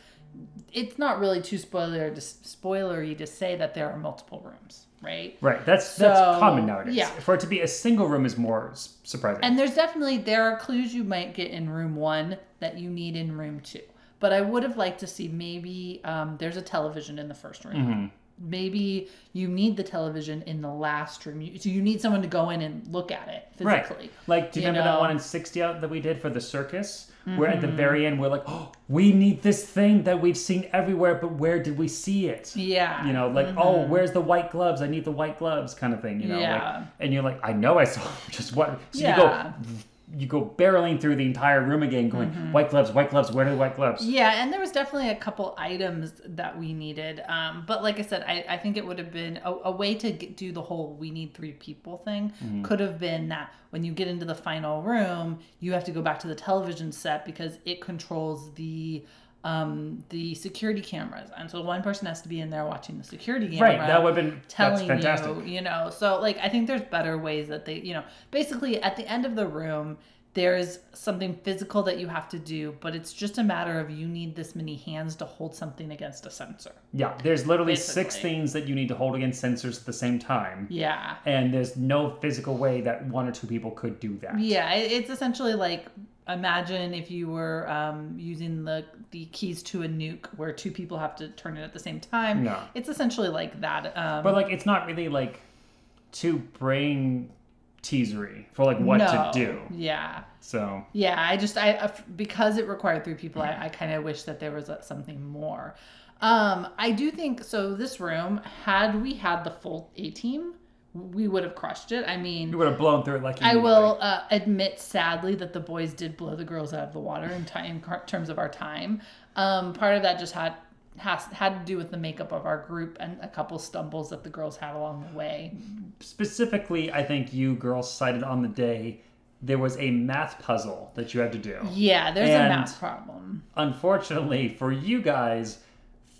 it's not really too spoiler to, spoilery to say that there are multiple rooms, right? Right. That's so, that's common nowadays. Yeah. For it to be a single room is more surprising. And there's definitely, there are clues you might get in room one that you need in room two. But I would have liked to see maybe um, there's a television in the first room. Mm-hmm. Maybe you need the television in the last room. You, so you need someone to go in and look at it physically. Right. Like, do you, you remember know? that one in sixty out that we did for the circus? Mm-hmm. Where at the very end, we're like, oh, we need this thing that we've seen everywhere, but where did we see it? Yeah. You know, like, mm-hmm. oh, where's the white gloves? I need the white gloves kind of thing, you know? Yeah. Like, and you're like, I know I saw them. Just what? So yeah. you go you go barreling through the entire room again going, mm-hmm. white gloves, white gloves, where are the white gloves? Yeah, and there was definitely a couple items that we needed. Um, but like I said, I, I think it would have been a, a way to get, do the whole we need three people thing mm-hmm. could have been that when you get into the final room, you have to go back to the television set because it controls the... Um, the security cameras. And so one person has to be in there watching the security camera. Right, that would have been telling that's fantastic. You, you know, so like, I think there's better ways that they, you know, basically at the end of the room, there's something physical that you have to do, but it's just a matter of you need this many hands to hold something against a sensor. Yeah, there's literally basically. six things that you need to hold against sensors at the same time. Yeah. And there's no physical way that one or two people could do that. Yeah, it's essentially like... Imagine if you were um, using the the keys to a nuke where two people have to turn it at the same time. Yeah. It's essentially like that. Um, but like it's not really like too brain teasery for like what no. to do. Yeah. So. Yeah, I just, I because it required three people, yeah. I, I kind of wish that there was something more. Um, I do think, so this room, had we had the full A-team, we would have crushed it. I mean... You would have blown through it like... I will uh, admit, sadly, that the boys did blow the girls out of the water in, t- in terms of our time. Um, part of that just had has, had to do with the makeup of our group and a couple stumbles that the girls had along the way. Specifically, I think you girls cited on the day, there was a math puzzle that you had to do. Yeah, there's and a math problem. Unfortunately for you guys...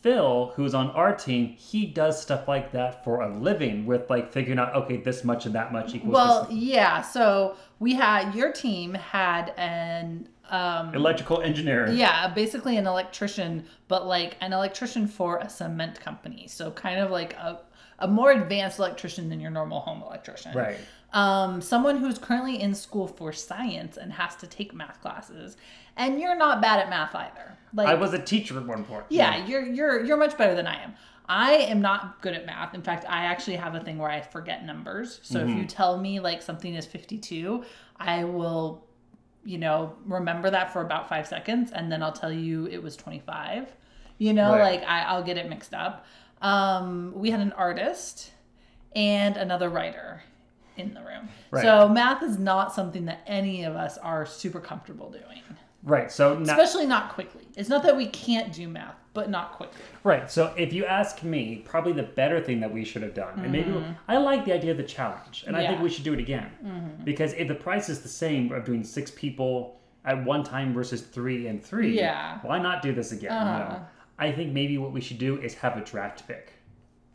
Phil, who's on our team, he does stuff like that for a living with like figuring out, okay, this much and that much equals well, this. Well, yeah. So we had, your team had an... Um, electrical engineer. Yeah, basically an electrician, but like an electrician for a cement company. So kind of like a, a more advanced electrician than your normal home electrician. Right. Um, someone who's currently in school for science and has to take math classes. And you're not bad at math either. Like, I was a teacher at one point. Yeah, yeah, you're you're you're much better than I am. I am not good at math. In fact, I actually have a thing where I forget numbers. So mm-hmm. if you tell me like something is fifty-two, I will, you know, remember that for about five seconds, and then I'll tell you it was twenty-five. You know, right. like I, I'll get it mixed up. Um, we had an artist and another writer in the room. Right. So math is not something that any of us are super comfortable doing. Right, so... Not, especially not quickly. It's not that we can't do math, but not quickly. Right, so if you ask me, probably the better thing that we should have done, mm-hmm. and maybe... We'll, I like the idea of the challenge, and yeah. I think we should do it again. Mm-hmm. Because if the price is the same of doing six people at one time versus three and three, yeah. why not do this again? Uh-huh. No. I think maybe what we should do is have a draft pick.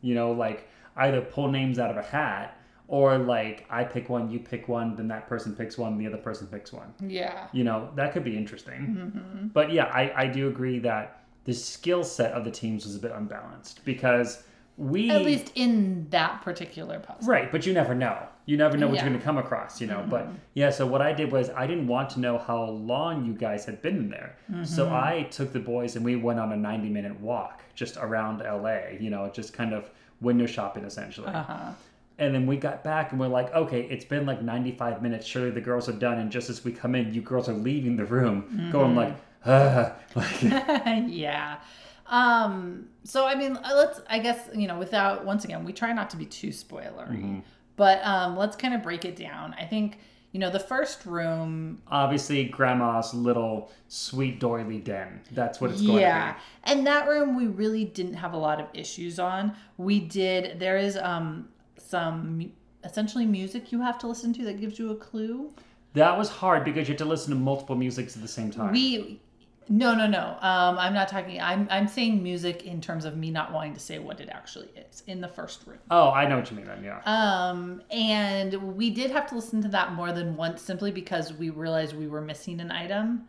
You know, like, either pull names out of a hat... Or like, I pick one, you pick one, then that person picks one, the other person picks one. Yeah. You know, that could be interesting. Mm-hmm. But yeah, I, I do agree that the skill set of the teams was a bit unbalanced because we... At least in that particular puzzle. Right, but you never know. You never know what yeah. you're going to come across, you know. Mm-hmm. But yeah, so what I did was I didn't want to know how long you guys had been in there. Mm-hmm. So I took the boys and we went on a ninety-minute walk just around L A, you know, just kind of window shopping essentially. Uh-huh. And then we got back and we're like, okay, it's been like ninety-five minutes. Surely the girls are done. And just as we come in, you girls are leaving the room mm-hmm. going like, ah. Like, yeah. Um, so, I mean, let's, I guess, you know, without, once again, we try not to be too spoilery, mm-hmm. but um, let's kind of break it down. I think, you know, the first room. Obviously, Grandma's little sweet doily den. That's what it's going yeah. to be. Yeah. And that room, we really didn't have a lot of issues on. We did, there is, um, some essentially music you have to listen to that gives you a clue. That was hard because you had to listen to multiple musics at the same time. We, no, no, no. Um, I'm not talking. I'm I'm saying music in terms of me not wanting to say what it actually is in the first room. Oh, I know what you mean then. Yeah. Um, and we did have to listen to that more than once simply because we realized we were missing an item.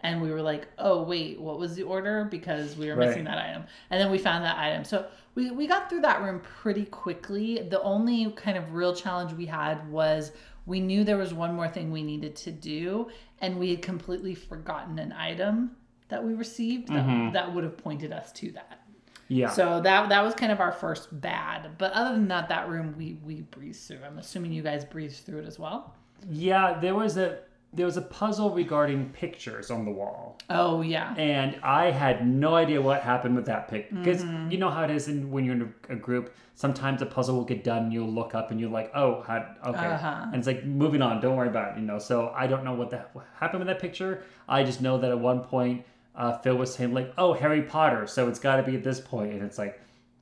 And we were like, oh, wait, what was the order? Because we were right. missing that item. And then we found that item. So we, we got through that room pretty quickly. The only kind of real challenge we had was we knew there was one more thing we needed to do. And we had completely forgotten an item that we received mm-hmm. that, that would have pointed us to that. Yeah. So that that was kind of our first bad. But other than that, that room we, we breezed through. I'm assuming you guys breezed through it as well. Yeah, there was a... there was a puzzle regarding pictures on the wall. Oh, yeah. And I had no idea what happened with that picture. Because mm-hmm. you know how it is in, when you're in a group, sometimes a puzzle will get done, and you'll look up and you're like, oh, how, okay. Uh-huh. And it's like, moving on, don't worry about it, you know. So I don't know what, the, what happened with that picture. I just know that at one point, uh, Phil was saying like, oh, Harry Potter, so it's got to be at this point. And it's like,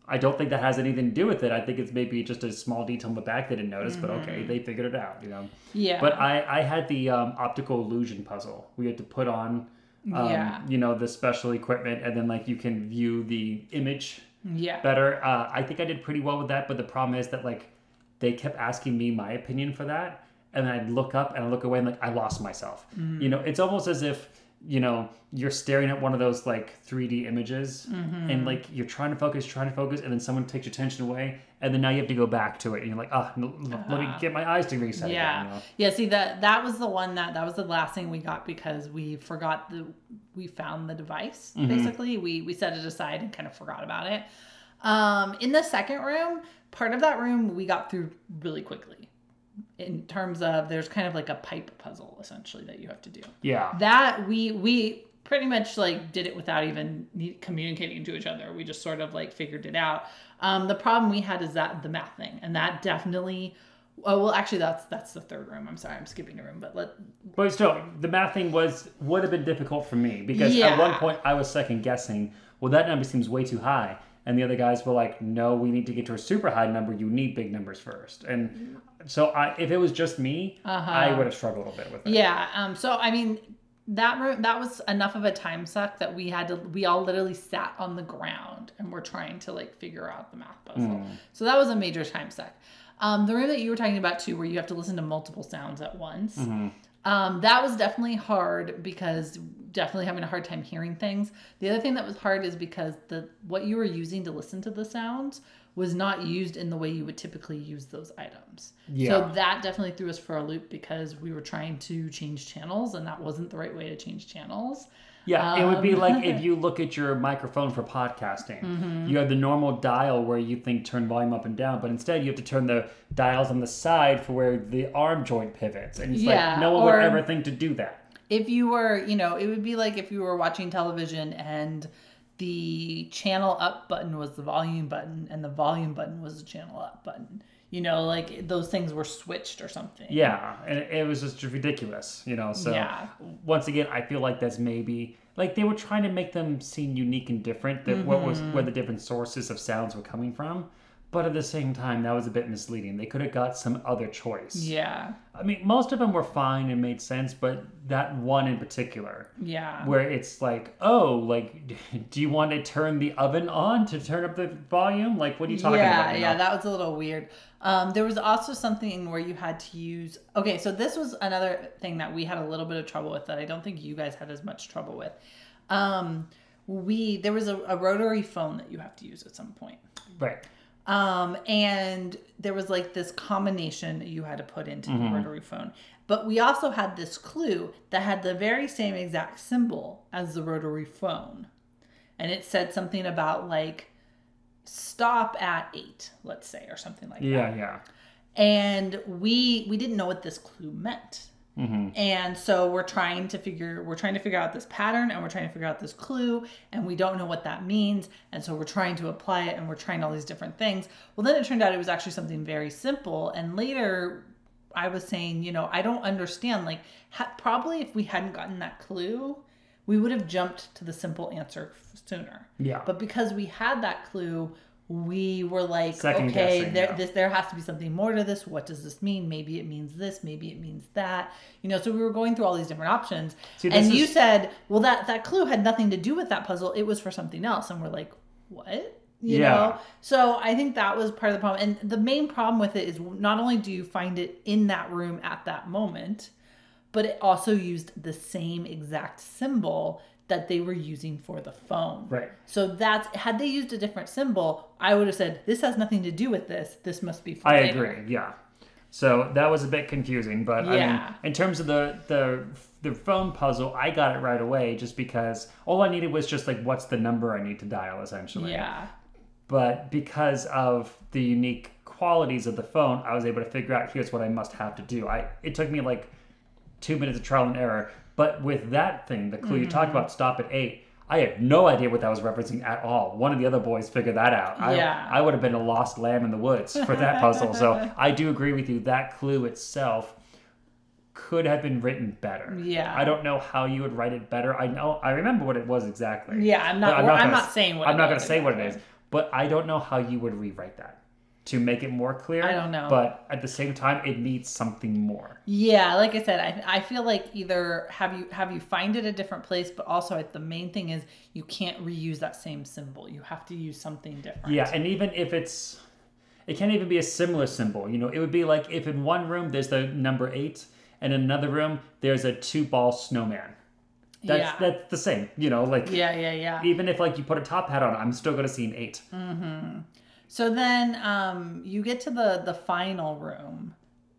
I don't think that has anything to do with it. I think it's maybe just a small detail in the back they didn't notice, mm-hmm. but okay, they figured it out, you know? Yeah. But I, I had the um, optical illusion puzzle. We had to put on, um, yeah. you know, the special equipment, and then, like, you can view the image yeah. better. Uh, I think I did pretty well with that, but the problem is that, like, they kept asking me my opinion for that, and I'd look up and I'd look away and, like, I lost myself. Mm-hmm. You know, it's almost as if... you know, you're staring at one of those like three D images mm-hmm. and like you're trying to focus, trying to focus, and then someone takes your attention away, and then now you have to go back to it, and you're like, oh, no, uh-huh. let me get my eyes to reset yeah. again. You know? Yeah, see, that that was the one that, that was the last thing we got because we forgot the, we found the device, mm-hmm. basically. We, we set it aside and kind of forgot about it. Um, in the second room, part of that room we got through really quickly. In terms of, there's kind of like a pipe puzzle essentially that you have to do. Yeah. That we we pretty much like did it without even communicating to each other. We just sort of like figured it out. Um, the problem we had is that the math thing, and that definitely. Oh well, actually that's that's the third room. I'm sorry, I'm skipping a room, but let. But still, the math thing was would have been difficult for me because yeah. at one point I was second guessing. Well, that number seems way too high. And the other guys were like, no, we need to get to a super high number. You need big numbers first. And so I, if it was just me, uh-huh. I would have struggled a little bit with it. Yeah. Um, so, I mean, that room, that was enough of a time suck that we had to, we all literally sat on the ground and were trying to like figure out the math puzzle. Mm. So that was a major time suck. Um, the room that you were talking about too, where you have to listen to multiple sounds at once. Mm-hmm. Um, that was definitely hard because definitely having a hard time hearing things. The other thing that was hard is because the what you were using to listen to the sounds was not used in the way you would typically use those items. Yeah. So that definitely threw us for a loop because we were trying to change channels and that wasn't the right way to change channels. Yeah, um, it would be like if you look at your microphone for podcasting. Mm-hmm. You have the normal dial where you think turn volume up and down, but instead you have to turn the dials on the side for where the arm joint pivots. And it's yeah, like no one would ever think to do that. If you were, you know, it would be like if you were watching television and the channel up button was the volume button and the volume button was the channel up button. You know, like those things were switched or something. Yeah, and it was just ridiculous, you know. So yeah. once again, I feel like that's maybe like they were trying to make them seem unique and different. That mm-hmm. what was where the different sources of sounds were coming from, but at the same time, that was a bit misleading. They could have got some other choice. Yeah, I mean, most of them were fine and made sense, but that one in particular, yeah, where it's like, oh, like, do you want to turn the oven on to turn up the volume? Like, what are you talking yeah, about? Yeah, yeah, that was a little weird. Um, there was also something where you had to use... Okay, so this was another thing that we had a little bit of trouble with that I don't think you guys had as much trouble with. Um, we There was a, a rotary phone that you have to use at some point. Right. Um, and there was like this combination that you had to put into mm-hmm. the rotary phone. But we also had this clue that had the very same exact symbol as the rotary phone. And it said something about like... stop at eight, let's say, or something like yeah, that. Yeah, yeah. And we we didn't know what this clue meant, mm-hmm. and so we're trying to figure we're trying to figure out this pattern, and we're trying to figure out this clue, and we don't know what that means, and so we're trying to apply it, and we're trying all these different things. Well, then it turned out it was actually something very simple, and later I was saying, you know, I don't understand. Like, ha- probably if we hadn't gotten that clue, we would have jumped to the simple answer sooner. Yeah. But because we had that clue, we were like, Second okay, guessing, there, yeah. this, there has to be something more to this. What does this mean? Maybe it means this. Maybe it means that. You know, so we were going through all these different options. See, and is... you said, well, that, that clue had nothing to do with that puzzle. It was for something else. And we're like, what? You yeah. know? So I think that was part of the problem. And the main problem with it is not only do you find it in that room at that moment, but it also used the same exact symbol that they were using for the phone. Right. So that's, had they used a different symbol, I would have said, this has nothing to do with this. This must be for I later. Agree, yeah. So that was a bit confusing, but yeah. I mean, in terms of the, the the phone puzzle, I got it right away just because all I needed was just like, what's the number I need to dial, essentially. Yeah. But because of the unique qualities of the phone, I was able to figure out, here's what I must have to do. I It took me like... two minutes of trial and error. But with that thing, the clue mm-hmm. you talked about, stop at eight, I had no idea what that was referencing at all. One of the other boys figured that out. I, yeah. I would have been a lost lamb in the woods for that puzzle. So I do agree with you. That clue itself could have been written better. Yeah. I don't know how you would write it better. I know. I remember what it was exactly. Yeah, I'm not, I'm not, I'm gonna, not saying what I'm it is. I'm not going to say exactly. what it is. But I don't know how you would rewrite that to make it more clear. I don't know. But at the same time, it needs something more. Yeah, like I said, I I feel like either have you have you find it a different place, but also the main thing is you can't reuse that same symbol. You have to use something different. Yeah, and even if it's, it can't even be a similar symbol. You know, it would be like if in one room there's the number eight, and in another room there's a two-ball snowman. That's, yeah. that's the same, you know, like... Yeah, yeah, yeah. Even if, like, you put a top hat on, I'm still going to see an eight. Mm-hmm. So then um, you get to the, the final room,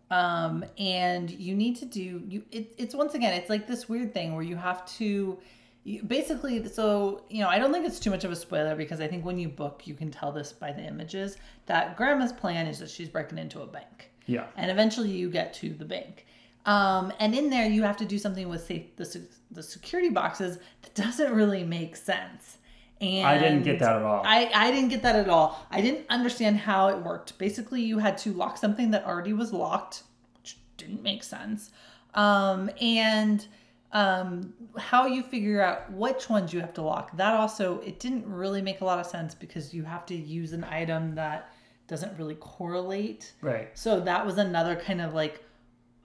um, and you need to do... you. It, it's, once again, it's like this weird thing where you have to... You, basically, so, you know, I don't think it's too much of a spoiler because I think when you book, you can tell this by the images, that Grandma's plan is that she's breaking into a bank. Yeah. And eventually you get to the bank. Um, and in there, you have to do something with safe, the the security boxes that doesn't really make sense. And I didn't get that at all. I, I didn't get that at all. I didn't understand how it worked. Basically, you had to lock something that already was locked, which didn't make sense. Um, and um, how you figure out which ones you have to lock. That also, it didn't really make a lot of sense because you have to use an item that doesn't really correlate. Right. So that was another kind of like,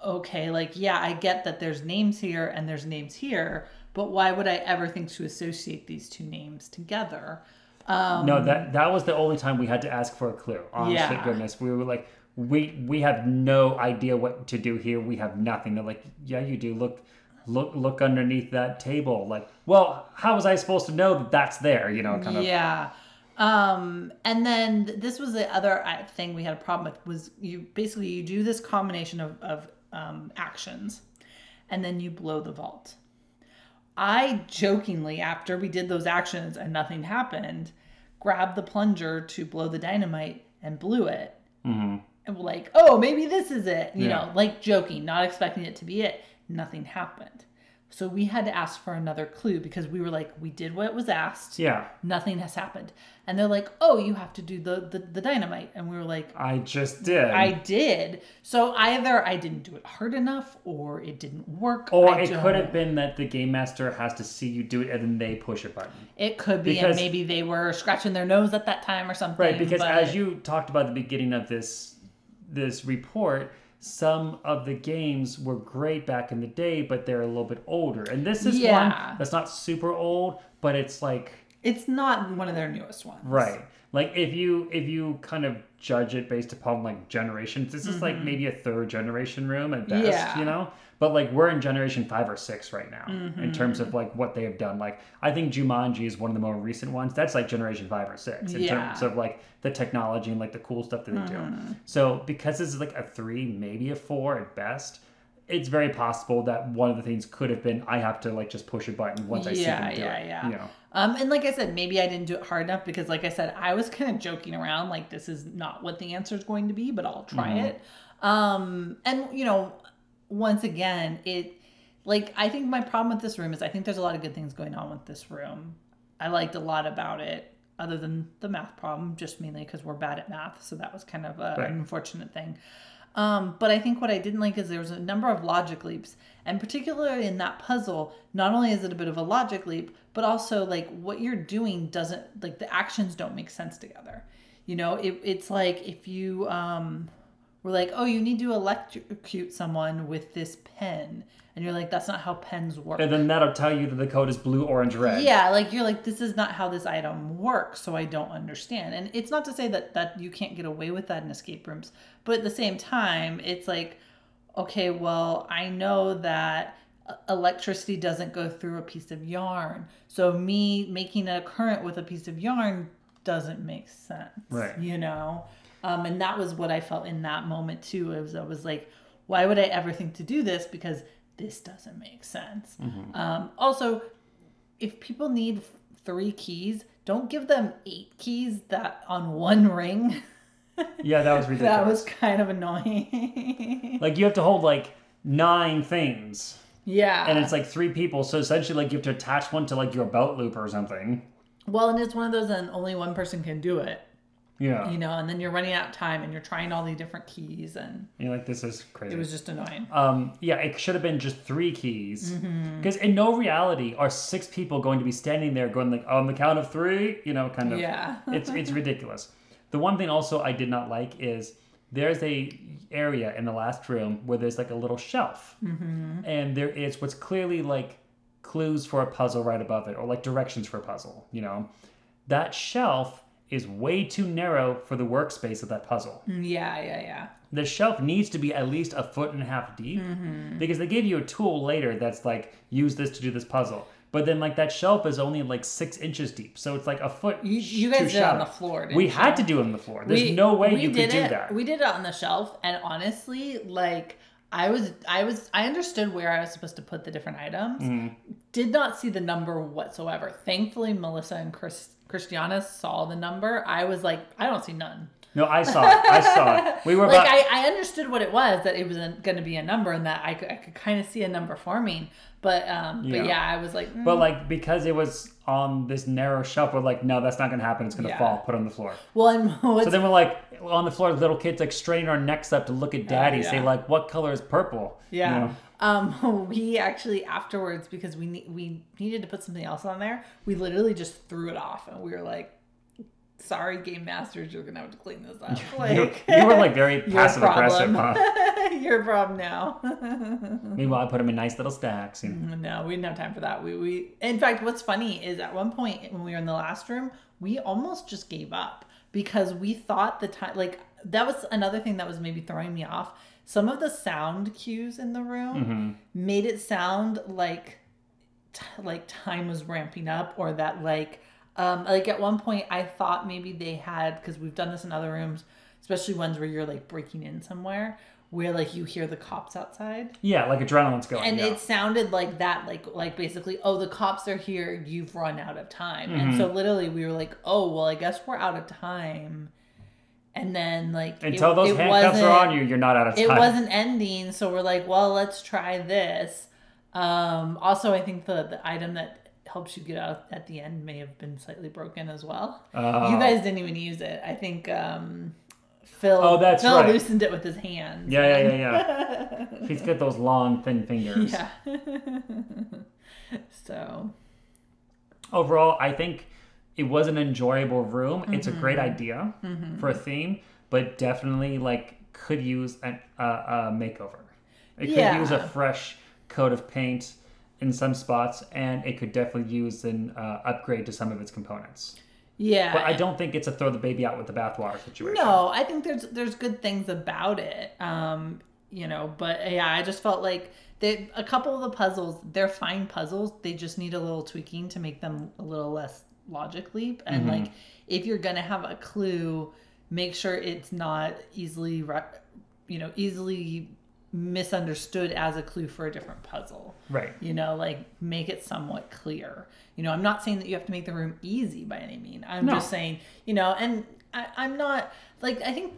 okay, like, yeah, I get that there's names here and there's names here, but why would I ever think to associate these two names together? Um, no, that that was the only time we had to ask for a clue. Honestly, yeah. goodness. We were like, we we have no idea what to do here. We have nothing. They're like, yeah, you do. Look, look, look underneath that table. Like, well, how was I supposed to know that that's there? You know, kind of. Yeah. Um, and then this was the other thing we had a problem with was you basically you do this combination of, of Um, actions, and then you blow the vault. I jokingly, after we did those actions and nothing happened, grabbed the plunger to blow the dynamite and blew it. Mm-hmm. And we're like, oh, maybe this is it. You yeah. know, like joking, not expecting it to be it. Nothing happened. So we had to ask for another clue because we were like, we did what was asked. Yeah. Nothing has happened. And they're like, oh, you have to do the, the, the dynamite. And we were like, I just did. I did. So either I didn't do it hard enough or it didn't work. Or I it don't. could have been that the game master has to see you do it and then they push a button. It could be. Because, and maybe they were scratching their nose at that time or something. Right. Because but... as you talked about at the beginning of this this report... some of the games were great back in the day, but they're a little bit older. And this is yeah. one that's not super old, but it's like... It's not one of their newest ones. Right. Like, if you if you kind of judge it based upon, like, generations, this mm-hmm. is, like, maybe a third generation room at best, yeah. you know? But, like, we're in generation five or six right now mm-hmm. in terms of, like, what they have done. Like, I think Jumanji is one of the more recent ones. That's, like, generation five or six in yeah. terms of, like, the technology and, like, the cool stuff that they mm-hmm. do. So, because this is, like, a three, maybe a four at best, it's very possible that one of the things could have been, I have to, like, just push a button once yeah, I see them do yeah, it. Yeah, yeah, you know? Um, and like I said, maybe I didn't do it hard enough because, like I said, I was kind of joking around, like, this is not what the answer is going to be, but I'll try mm-hmm. it. Um, and, you know, once again, it, like, I think my problem with this room is I think there's a lot of good things going on with this room. I liked a lot about it, other than the math problem, just mainly because we're bad at math. So that was kind of a, right. an unfortunate thing. Um, but I think what I didn't like is there was a number of logic leaps, and particularly in that puzzle, not only is it a bit of a logic leap, but also like what you're doing doesn't, like the actions don't make sense together. You know, it, it's like if you um, were like, oh, you need to electrocute someone with this pen. And you're like, that's not how pens work. And then that'll tell you that the code is blue, orange, red. Yeah, like you're like, this is not how this item works, so I don't understand. And it's not to say that, that you can't get away with that in escape rooms. But at the same time, it's like, okay, well, I know that electricity doesn't go through a piece of yarn. So me making a current with a piece of yarn doesn't make sense. Right. You know? Um, and that was what I felt in that moment too. It was, I was like, why would I ever think to do this? Because... this doesn't make sense. Mm-hmm. Um, also, if people need three keys, don't give them eight keys that on one ring. Yeah, that was ridiculous. That was kind of annoying. Like, you have to hold, like, nine things. Yeah. And it's like three people. So essentially, like, you have to attach one to, like, your belt loop or something. Well, and it's one of those and only one person can do it. Yeah. You know, and then you're running out of time and you're trying all these different keys and... You're like, this is crazy. It was just annoying. Um, yeah, it should have been just three keys. Because mm-hmm. in no reality are six people going to be standing there going like, on the count of three, you know, kind of... Yeah. it's it's ridiculous. The one thing also I did not like is there's a area in the last room where there's like a little shelf. Mm-hmm. And there is what's clearly like clues for a puzzle right above it or like directions for a puzzle, you know. That shelf... is way too narrow for the workspace of that puzzle. Yeah, yeah, yeah. The shelf needs to be at least a foot and a half deep mm-hmm. because they give you a tool later that's like, use this to do this puzzle. But then like that shelf is only like six inches deep. So it's like a foot You, you guys did it on the floor, didn't we you? We had to do it on the floor. There's we, no way you could do it, that. We did it on the shelf. And honestly, like... I was, I was, I understood where I was supposed to put the different items. Mm. Did not see the number whatsoever. Thankfully, Melissa and Chris, Christiana saw the number. I was like, I don't see none. No, I saw it. I saw it. We were like, about... I, I understood what it was, that it was going to be a number and that I could, I could kind of see a number forming. But, um, yeah. but yeah, I was like, mm. But like, because it was on this narrow shelf, we're like, no, that's not going to happen. It's going to yeah. fall, put on the floor. Well, and what's... So then we're like, on the floor, little kids like straining our necks up to look at daddy, uh, yeah. say like, what color is purple? Yeah. You know? Um, we actually afterwards, because we ne- we needed to put something else on there, we literally just threw it off and we were like, sorry, Game Masters, you're going to have to clean this up. Like, you, you were like very passive aggressive, huh? Your problem now. Meanwhile, I put them in nice little stacks. And... No, we didn't have time for that. We we. In fact, what's funny is at one point when we were in the last room, we almost just gave up because we thought the time, like that was another thing that was maybe throwing me off. Some of the sound cues in the room mm-hmm. made it sound like, t- like time was ramping up or that like, Um, like at one point I thought maybe they had, because we've done this in other rooms, especially ones where you're like breaking in somewhere where like you hear the cops outside. Yeah. Like adrenaline's going. And yeah. it sounded like that, like, like basically, oh, the cops are here. You've run out of time. Mm-hmm. And so literally we were like, oh, well, I guess we're out of time. And then like, until it, those it handcuffs are on you, you're not out of time. It wasn't ending. So we're like, well, let's try this. Um, also I think the, the item that helps you get out at the end may have been slightly broken as well. Uh, you guys didn't even use it. I think um, Phil, oh, that's Phil right. loosened it with his hands. Yeah, yeah, yeah, yeah. He's got those long, thin fingers. Yeah. So. Overall, I think it was an enjoyable room. Mm-hmm. It's a great idea mm-hmm. for a theme, but definitely like could use an, uh, a makeover. It could yeah. use a fresh coat of paint in some spots, and it could definitely use an uh, upgrade to some of its components. Yeah. But I don't think it's a throw the baby out with the bathwater situation. No, I think there's there's good things about it. Um, you know, but yeah, I just felt like they, a couple of the puzzles, they're fine puzzles. They just need a little tweaking to make them a little less logic leap. And mm-hmm. like, if you're going to have a clue, make sure it's not easily, you know, easily... misunderstood as a clue for a different puzzle. Right. You know, like make it somewhat clear. You know, I'm not saying that you have to make the room easy by any means. I'm no. just saying, you know, and I, I'm not like, I think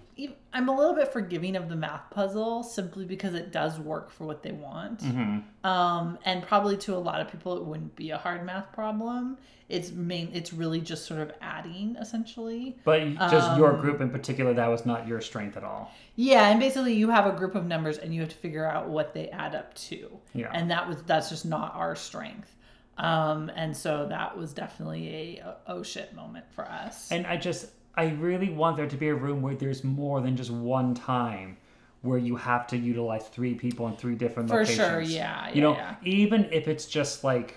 I'm a little bit forgiving of the math puzzle simply because it does work for what they want. Mm-hmm. Um, and probably to a lot of people, it wouldn't be a hard math problem. It's main, it's really just sort of adding essentially. But just um, your group in particular, that was not your strength at all. Yeah. And basically you have a group of numbers and you have to figure out what they add up to. Yeah. And that was, that's just not our strength. Um, and so that was definitely a, a oh shit moment for us. And I just, I really want there to be a room where there's more than just one time where you have to utilize three people in three different for locations. For sure. Yeah. You yeah, know, yeah. even if it's just like,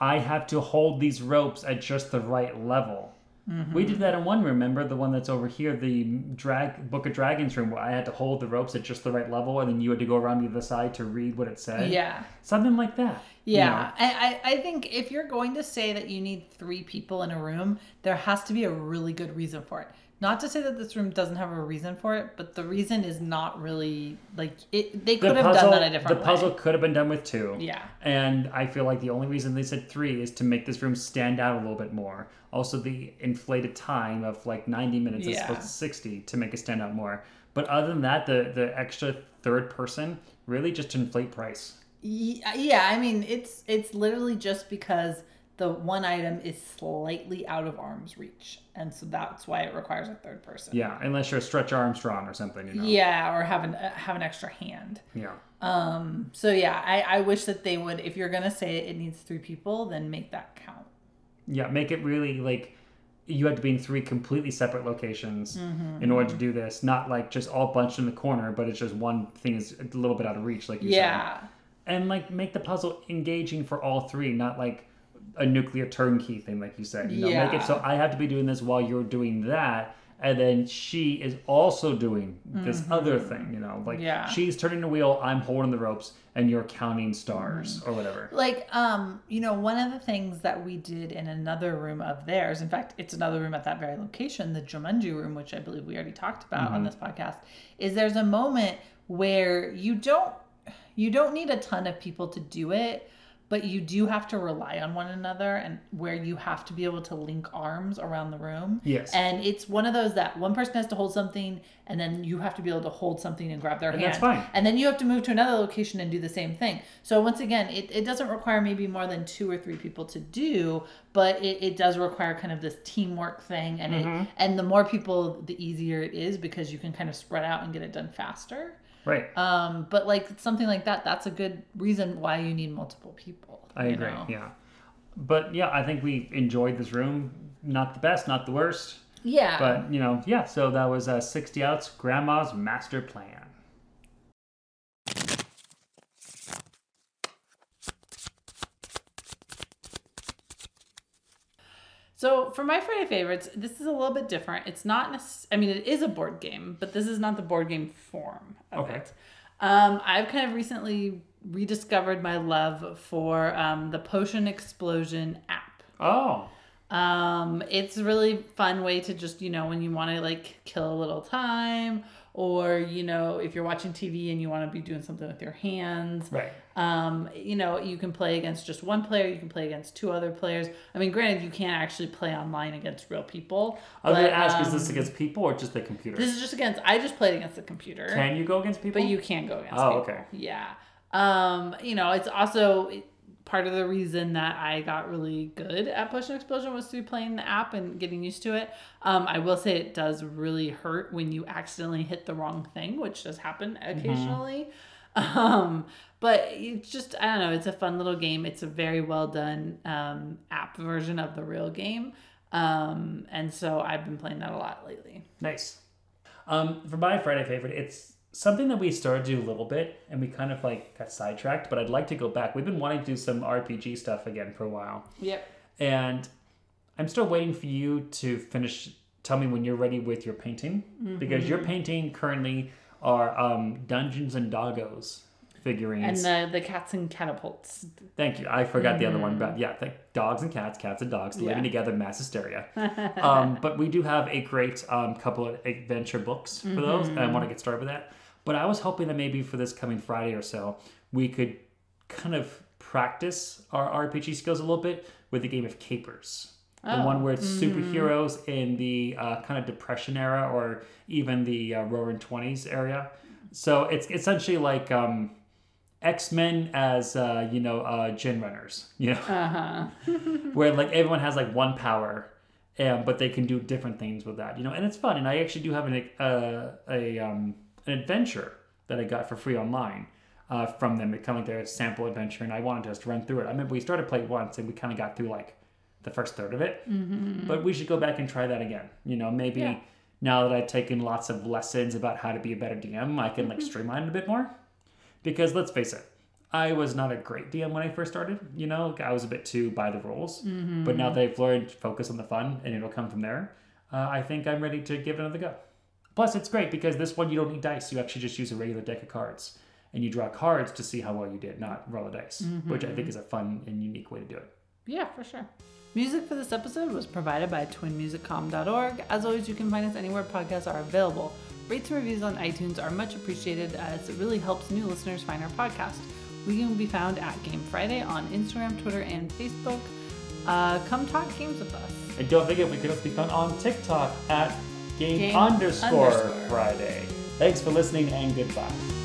I have to hold these ropes at just the right level. Mm-hmm. We did that in one room, remember? The one that's over here, the drag Book of Dragons room, where I had to hold the ropes at just the right level, and then you had to go around to the other side to read what it said. Yeah. Something like that. Yeah, you know? I, I think if you're going to say that you need three people in a room, there has to be a really good reason for it. Not to say that this room doesn't have a reason for it, but the reason is not really, like, it. they could the have puzzle, done that a different way. The puzzle way. could have been done with two. Yeah. And I feel like the only reason they said three is to make this room stand out a little bit more. Also, the inflated time of, like, ninety minutes yeah. as opposed to sixty to make it stand out more. But other than that, the, the extra third person really just inflate price. Yeah, I mean, it's it's literally just because the one item is slightly out of arm's reach. And so that's why it requires a third person. Yeah, unless you're a Stretch Armstrong or something, you know. Yeah, or have an have an extra hand. Yeah. Um. So yeah, I, I wish that they would, if you're going to say it needs three people, then make that count. Yeah, make it really, like, you had to be in three completely separate locations mm-hmm, in order mm-hmm. to do this. Not, like, just all bunched in the corner, but it's just one thing is a little bit out of reach, like you yeah. said. Yeah. And, like, make the puzzle engaging for all three, not, like, a nuclear turnkey thing, like you said. You know, yeah. Make it so I have to be doing this while you're doing that, and then she is also doing this mm-hmm. other thing, you know? Like, yeah. she's turning the wheel, I'm holding the ropes, and you're counting stars mm-hmm. or whatever. Like, um, you know, one of the things that we did in another room of theirs, in fact, it's another room at that very location, the Jumanji room, which I believe we already talked about mm-hmm. on this podcast, is there's a moment where you don't You don't need a ton of people to do it, but you do have to rely on one another, and where you have to be able to link arms around the room. Yes. And it's one of those that one person has to hold something, and then you have to be able to hold something and grab their and hand. That's fine. And then you have to move to another location and do the same thing. So once again, it, it doesn't require maybe more than two or three people to do, but it, it does require kind of this teamwork thing. And mm-hmm. it, and the more people, the easier it is, because you can kind of spread out and get it done faster. Right. Um, but like something like that, that's a good reason why you need multiple people. I agree. Know? Yeah. But yeah, I think we enjoyed this room. Not the best, not the worst. Yeah. But you know, yeah. So that was uh, sixty Outs, Grandma's Master Plan. So for my Friday favorites, this is a little bit different. It's not, necess- I mean, it is a board game, but this is not the board game form of okay. it. Um, I've kind of recently rediscovered my love for um, the Potion Explosion app. Oh. Um, it's a really fun way to just, you know, when you want to like kill a little time, or, you know, if you're watching T V and you want to be doing something with your hands. Right. Um, you know, you can play against just one player. You can play against two other players. I mean, granted, you can't actually play online against real people. I was going to ask, um, is this against people or just the computer? This is just against, I just played against the computer. Can you go against people? But you can go against oh, people. Oh, okay. Yeah. Um, you know, it's also it, part of the reason that I got really good at Potion Explosion was through playing the app and getting used to it. Um, I will say it does really hurt when you accidentally hit the wrong thing, which does happen occasionally. Mm-hmm. Um, but it's just, I don't know, it's a fun little game. It's a very well done, um, app version of the real game. Um, and so I've been playing that a lot lately. Nice. Um, for my Friday favorite, it's something that we started to do a little bit and we kind of like got sidetracked, but I'd like to go back. We've been wanting to do some R P G stuff again for a while. Yep. And I'm still waiting for you to finish. Tell me when you're ready with your painting, mm-hmm. because your painting currently are um, Dungeons and Doggos figurines. And the, the Cats and Catapults. Thank you. I forgot mm-hmm. the other one. But yeah, like dogs and cats, cats and dogs, yeah. living together, mass hysteria. um, but we do have a great um, couple of adventure books for mm-hmm. those, and I want to get started with that. But I was hoping that maybe for this coming Friday or so, we could kind of practice our R P G skills a little bit with the game of Capers. The oh. one where it's superheroes mm-hmm. in the uh, kind of Depression era, or even the uh, Roaring Twenties area. So it's essentially like um, X-Men as, uh, you know, uh, gin runners, you know, uh-huh. where like everyone has like one power, and, but they can do different things with that, you know, and it's fun. And I actually do have an, uh, a, um, an adventure that I got for free online uh, from them. It kind of like their sample adventure, and I wanted us to run through it. I remember we started playing once and we kind of got through like the first third of it, mm-hmm. but we should go back and try that again. You know, maybe yeah. now that I've taken lots of lessons about how to be a better D M, I can like streamline it a bit more, because let's face it, I was not a great D M when I first started. You know, I was a bit too by the rules, mm-hmm. but now that I've learned to focus on the fun and it'll come from there, uh, I think I'm ready to give it another go. Plus it's great because this one, you don't need dice. You actually just use a regular deck of cards. and you draw cards to see how well you did, not roll a dice, mm-hmm. which I think is a fun and unique way to do it. Yeah, for sure. Music for this episode was provided by twin music com dot org. As always, you can find us anywhere podcasts are available. Rates and reviews on iTunes are much appreciated as it really helps new listeners find our podcast. We can be found at Game Friday on Instagram, Twitter, and Facebook. Uh, come talk games with us. And don't forget, we can also be found on TikTok at Game, Game underscore, underscore Friday. Thanks for listening and goodbye.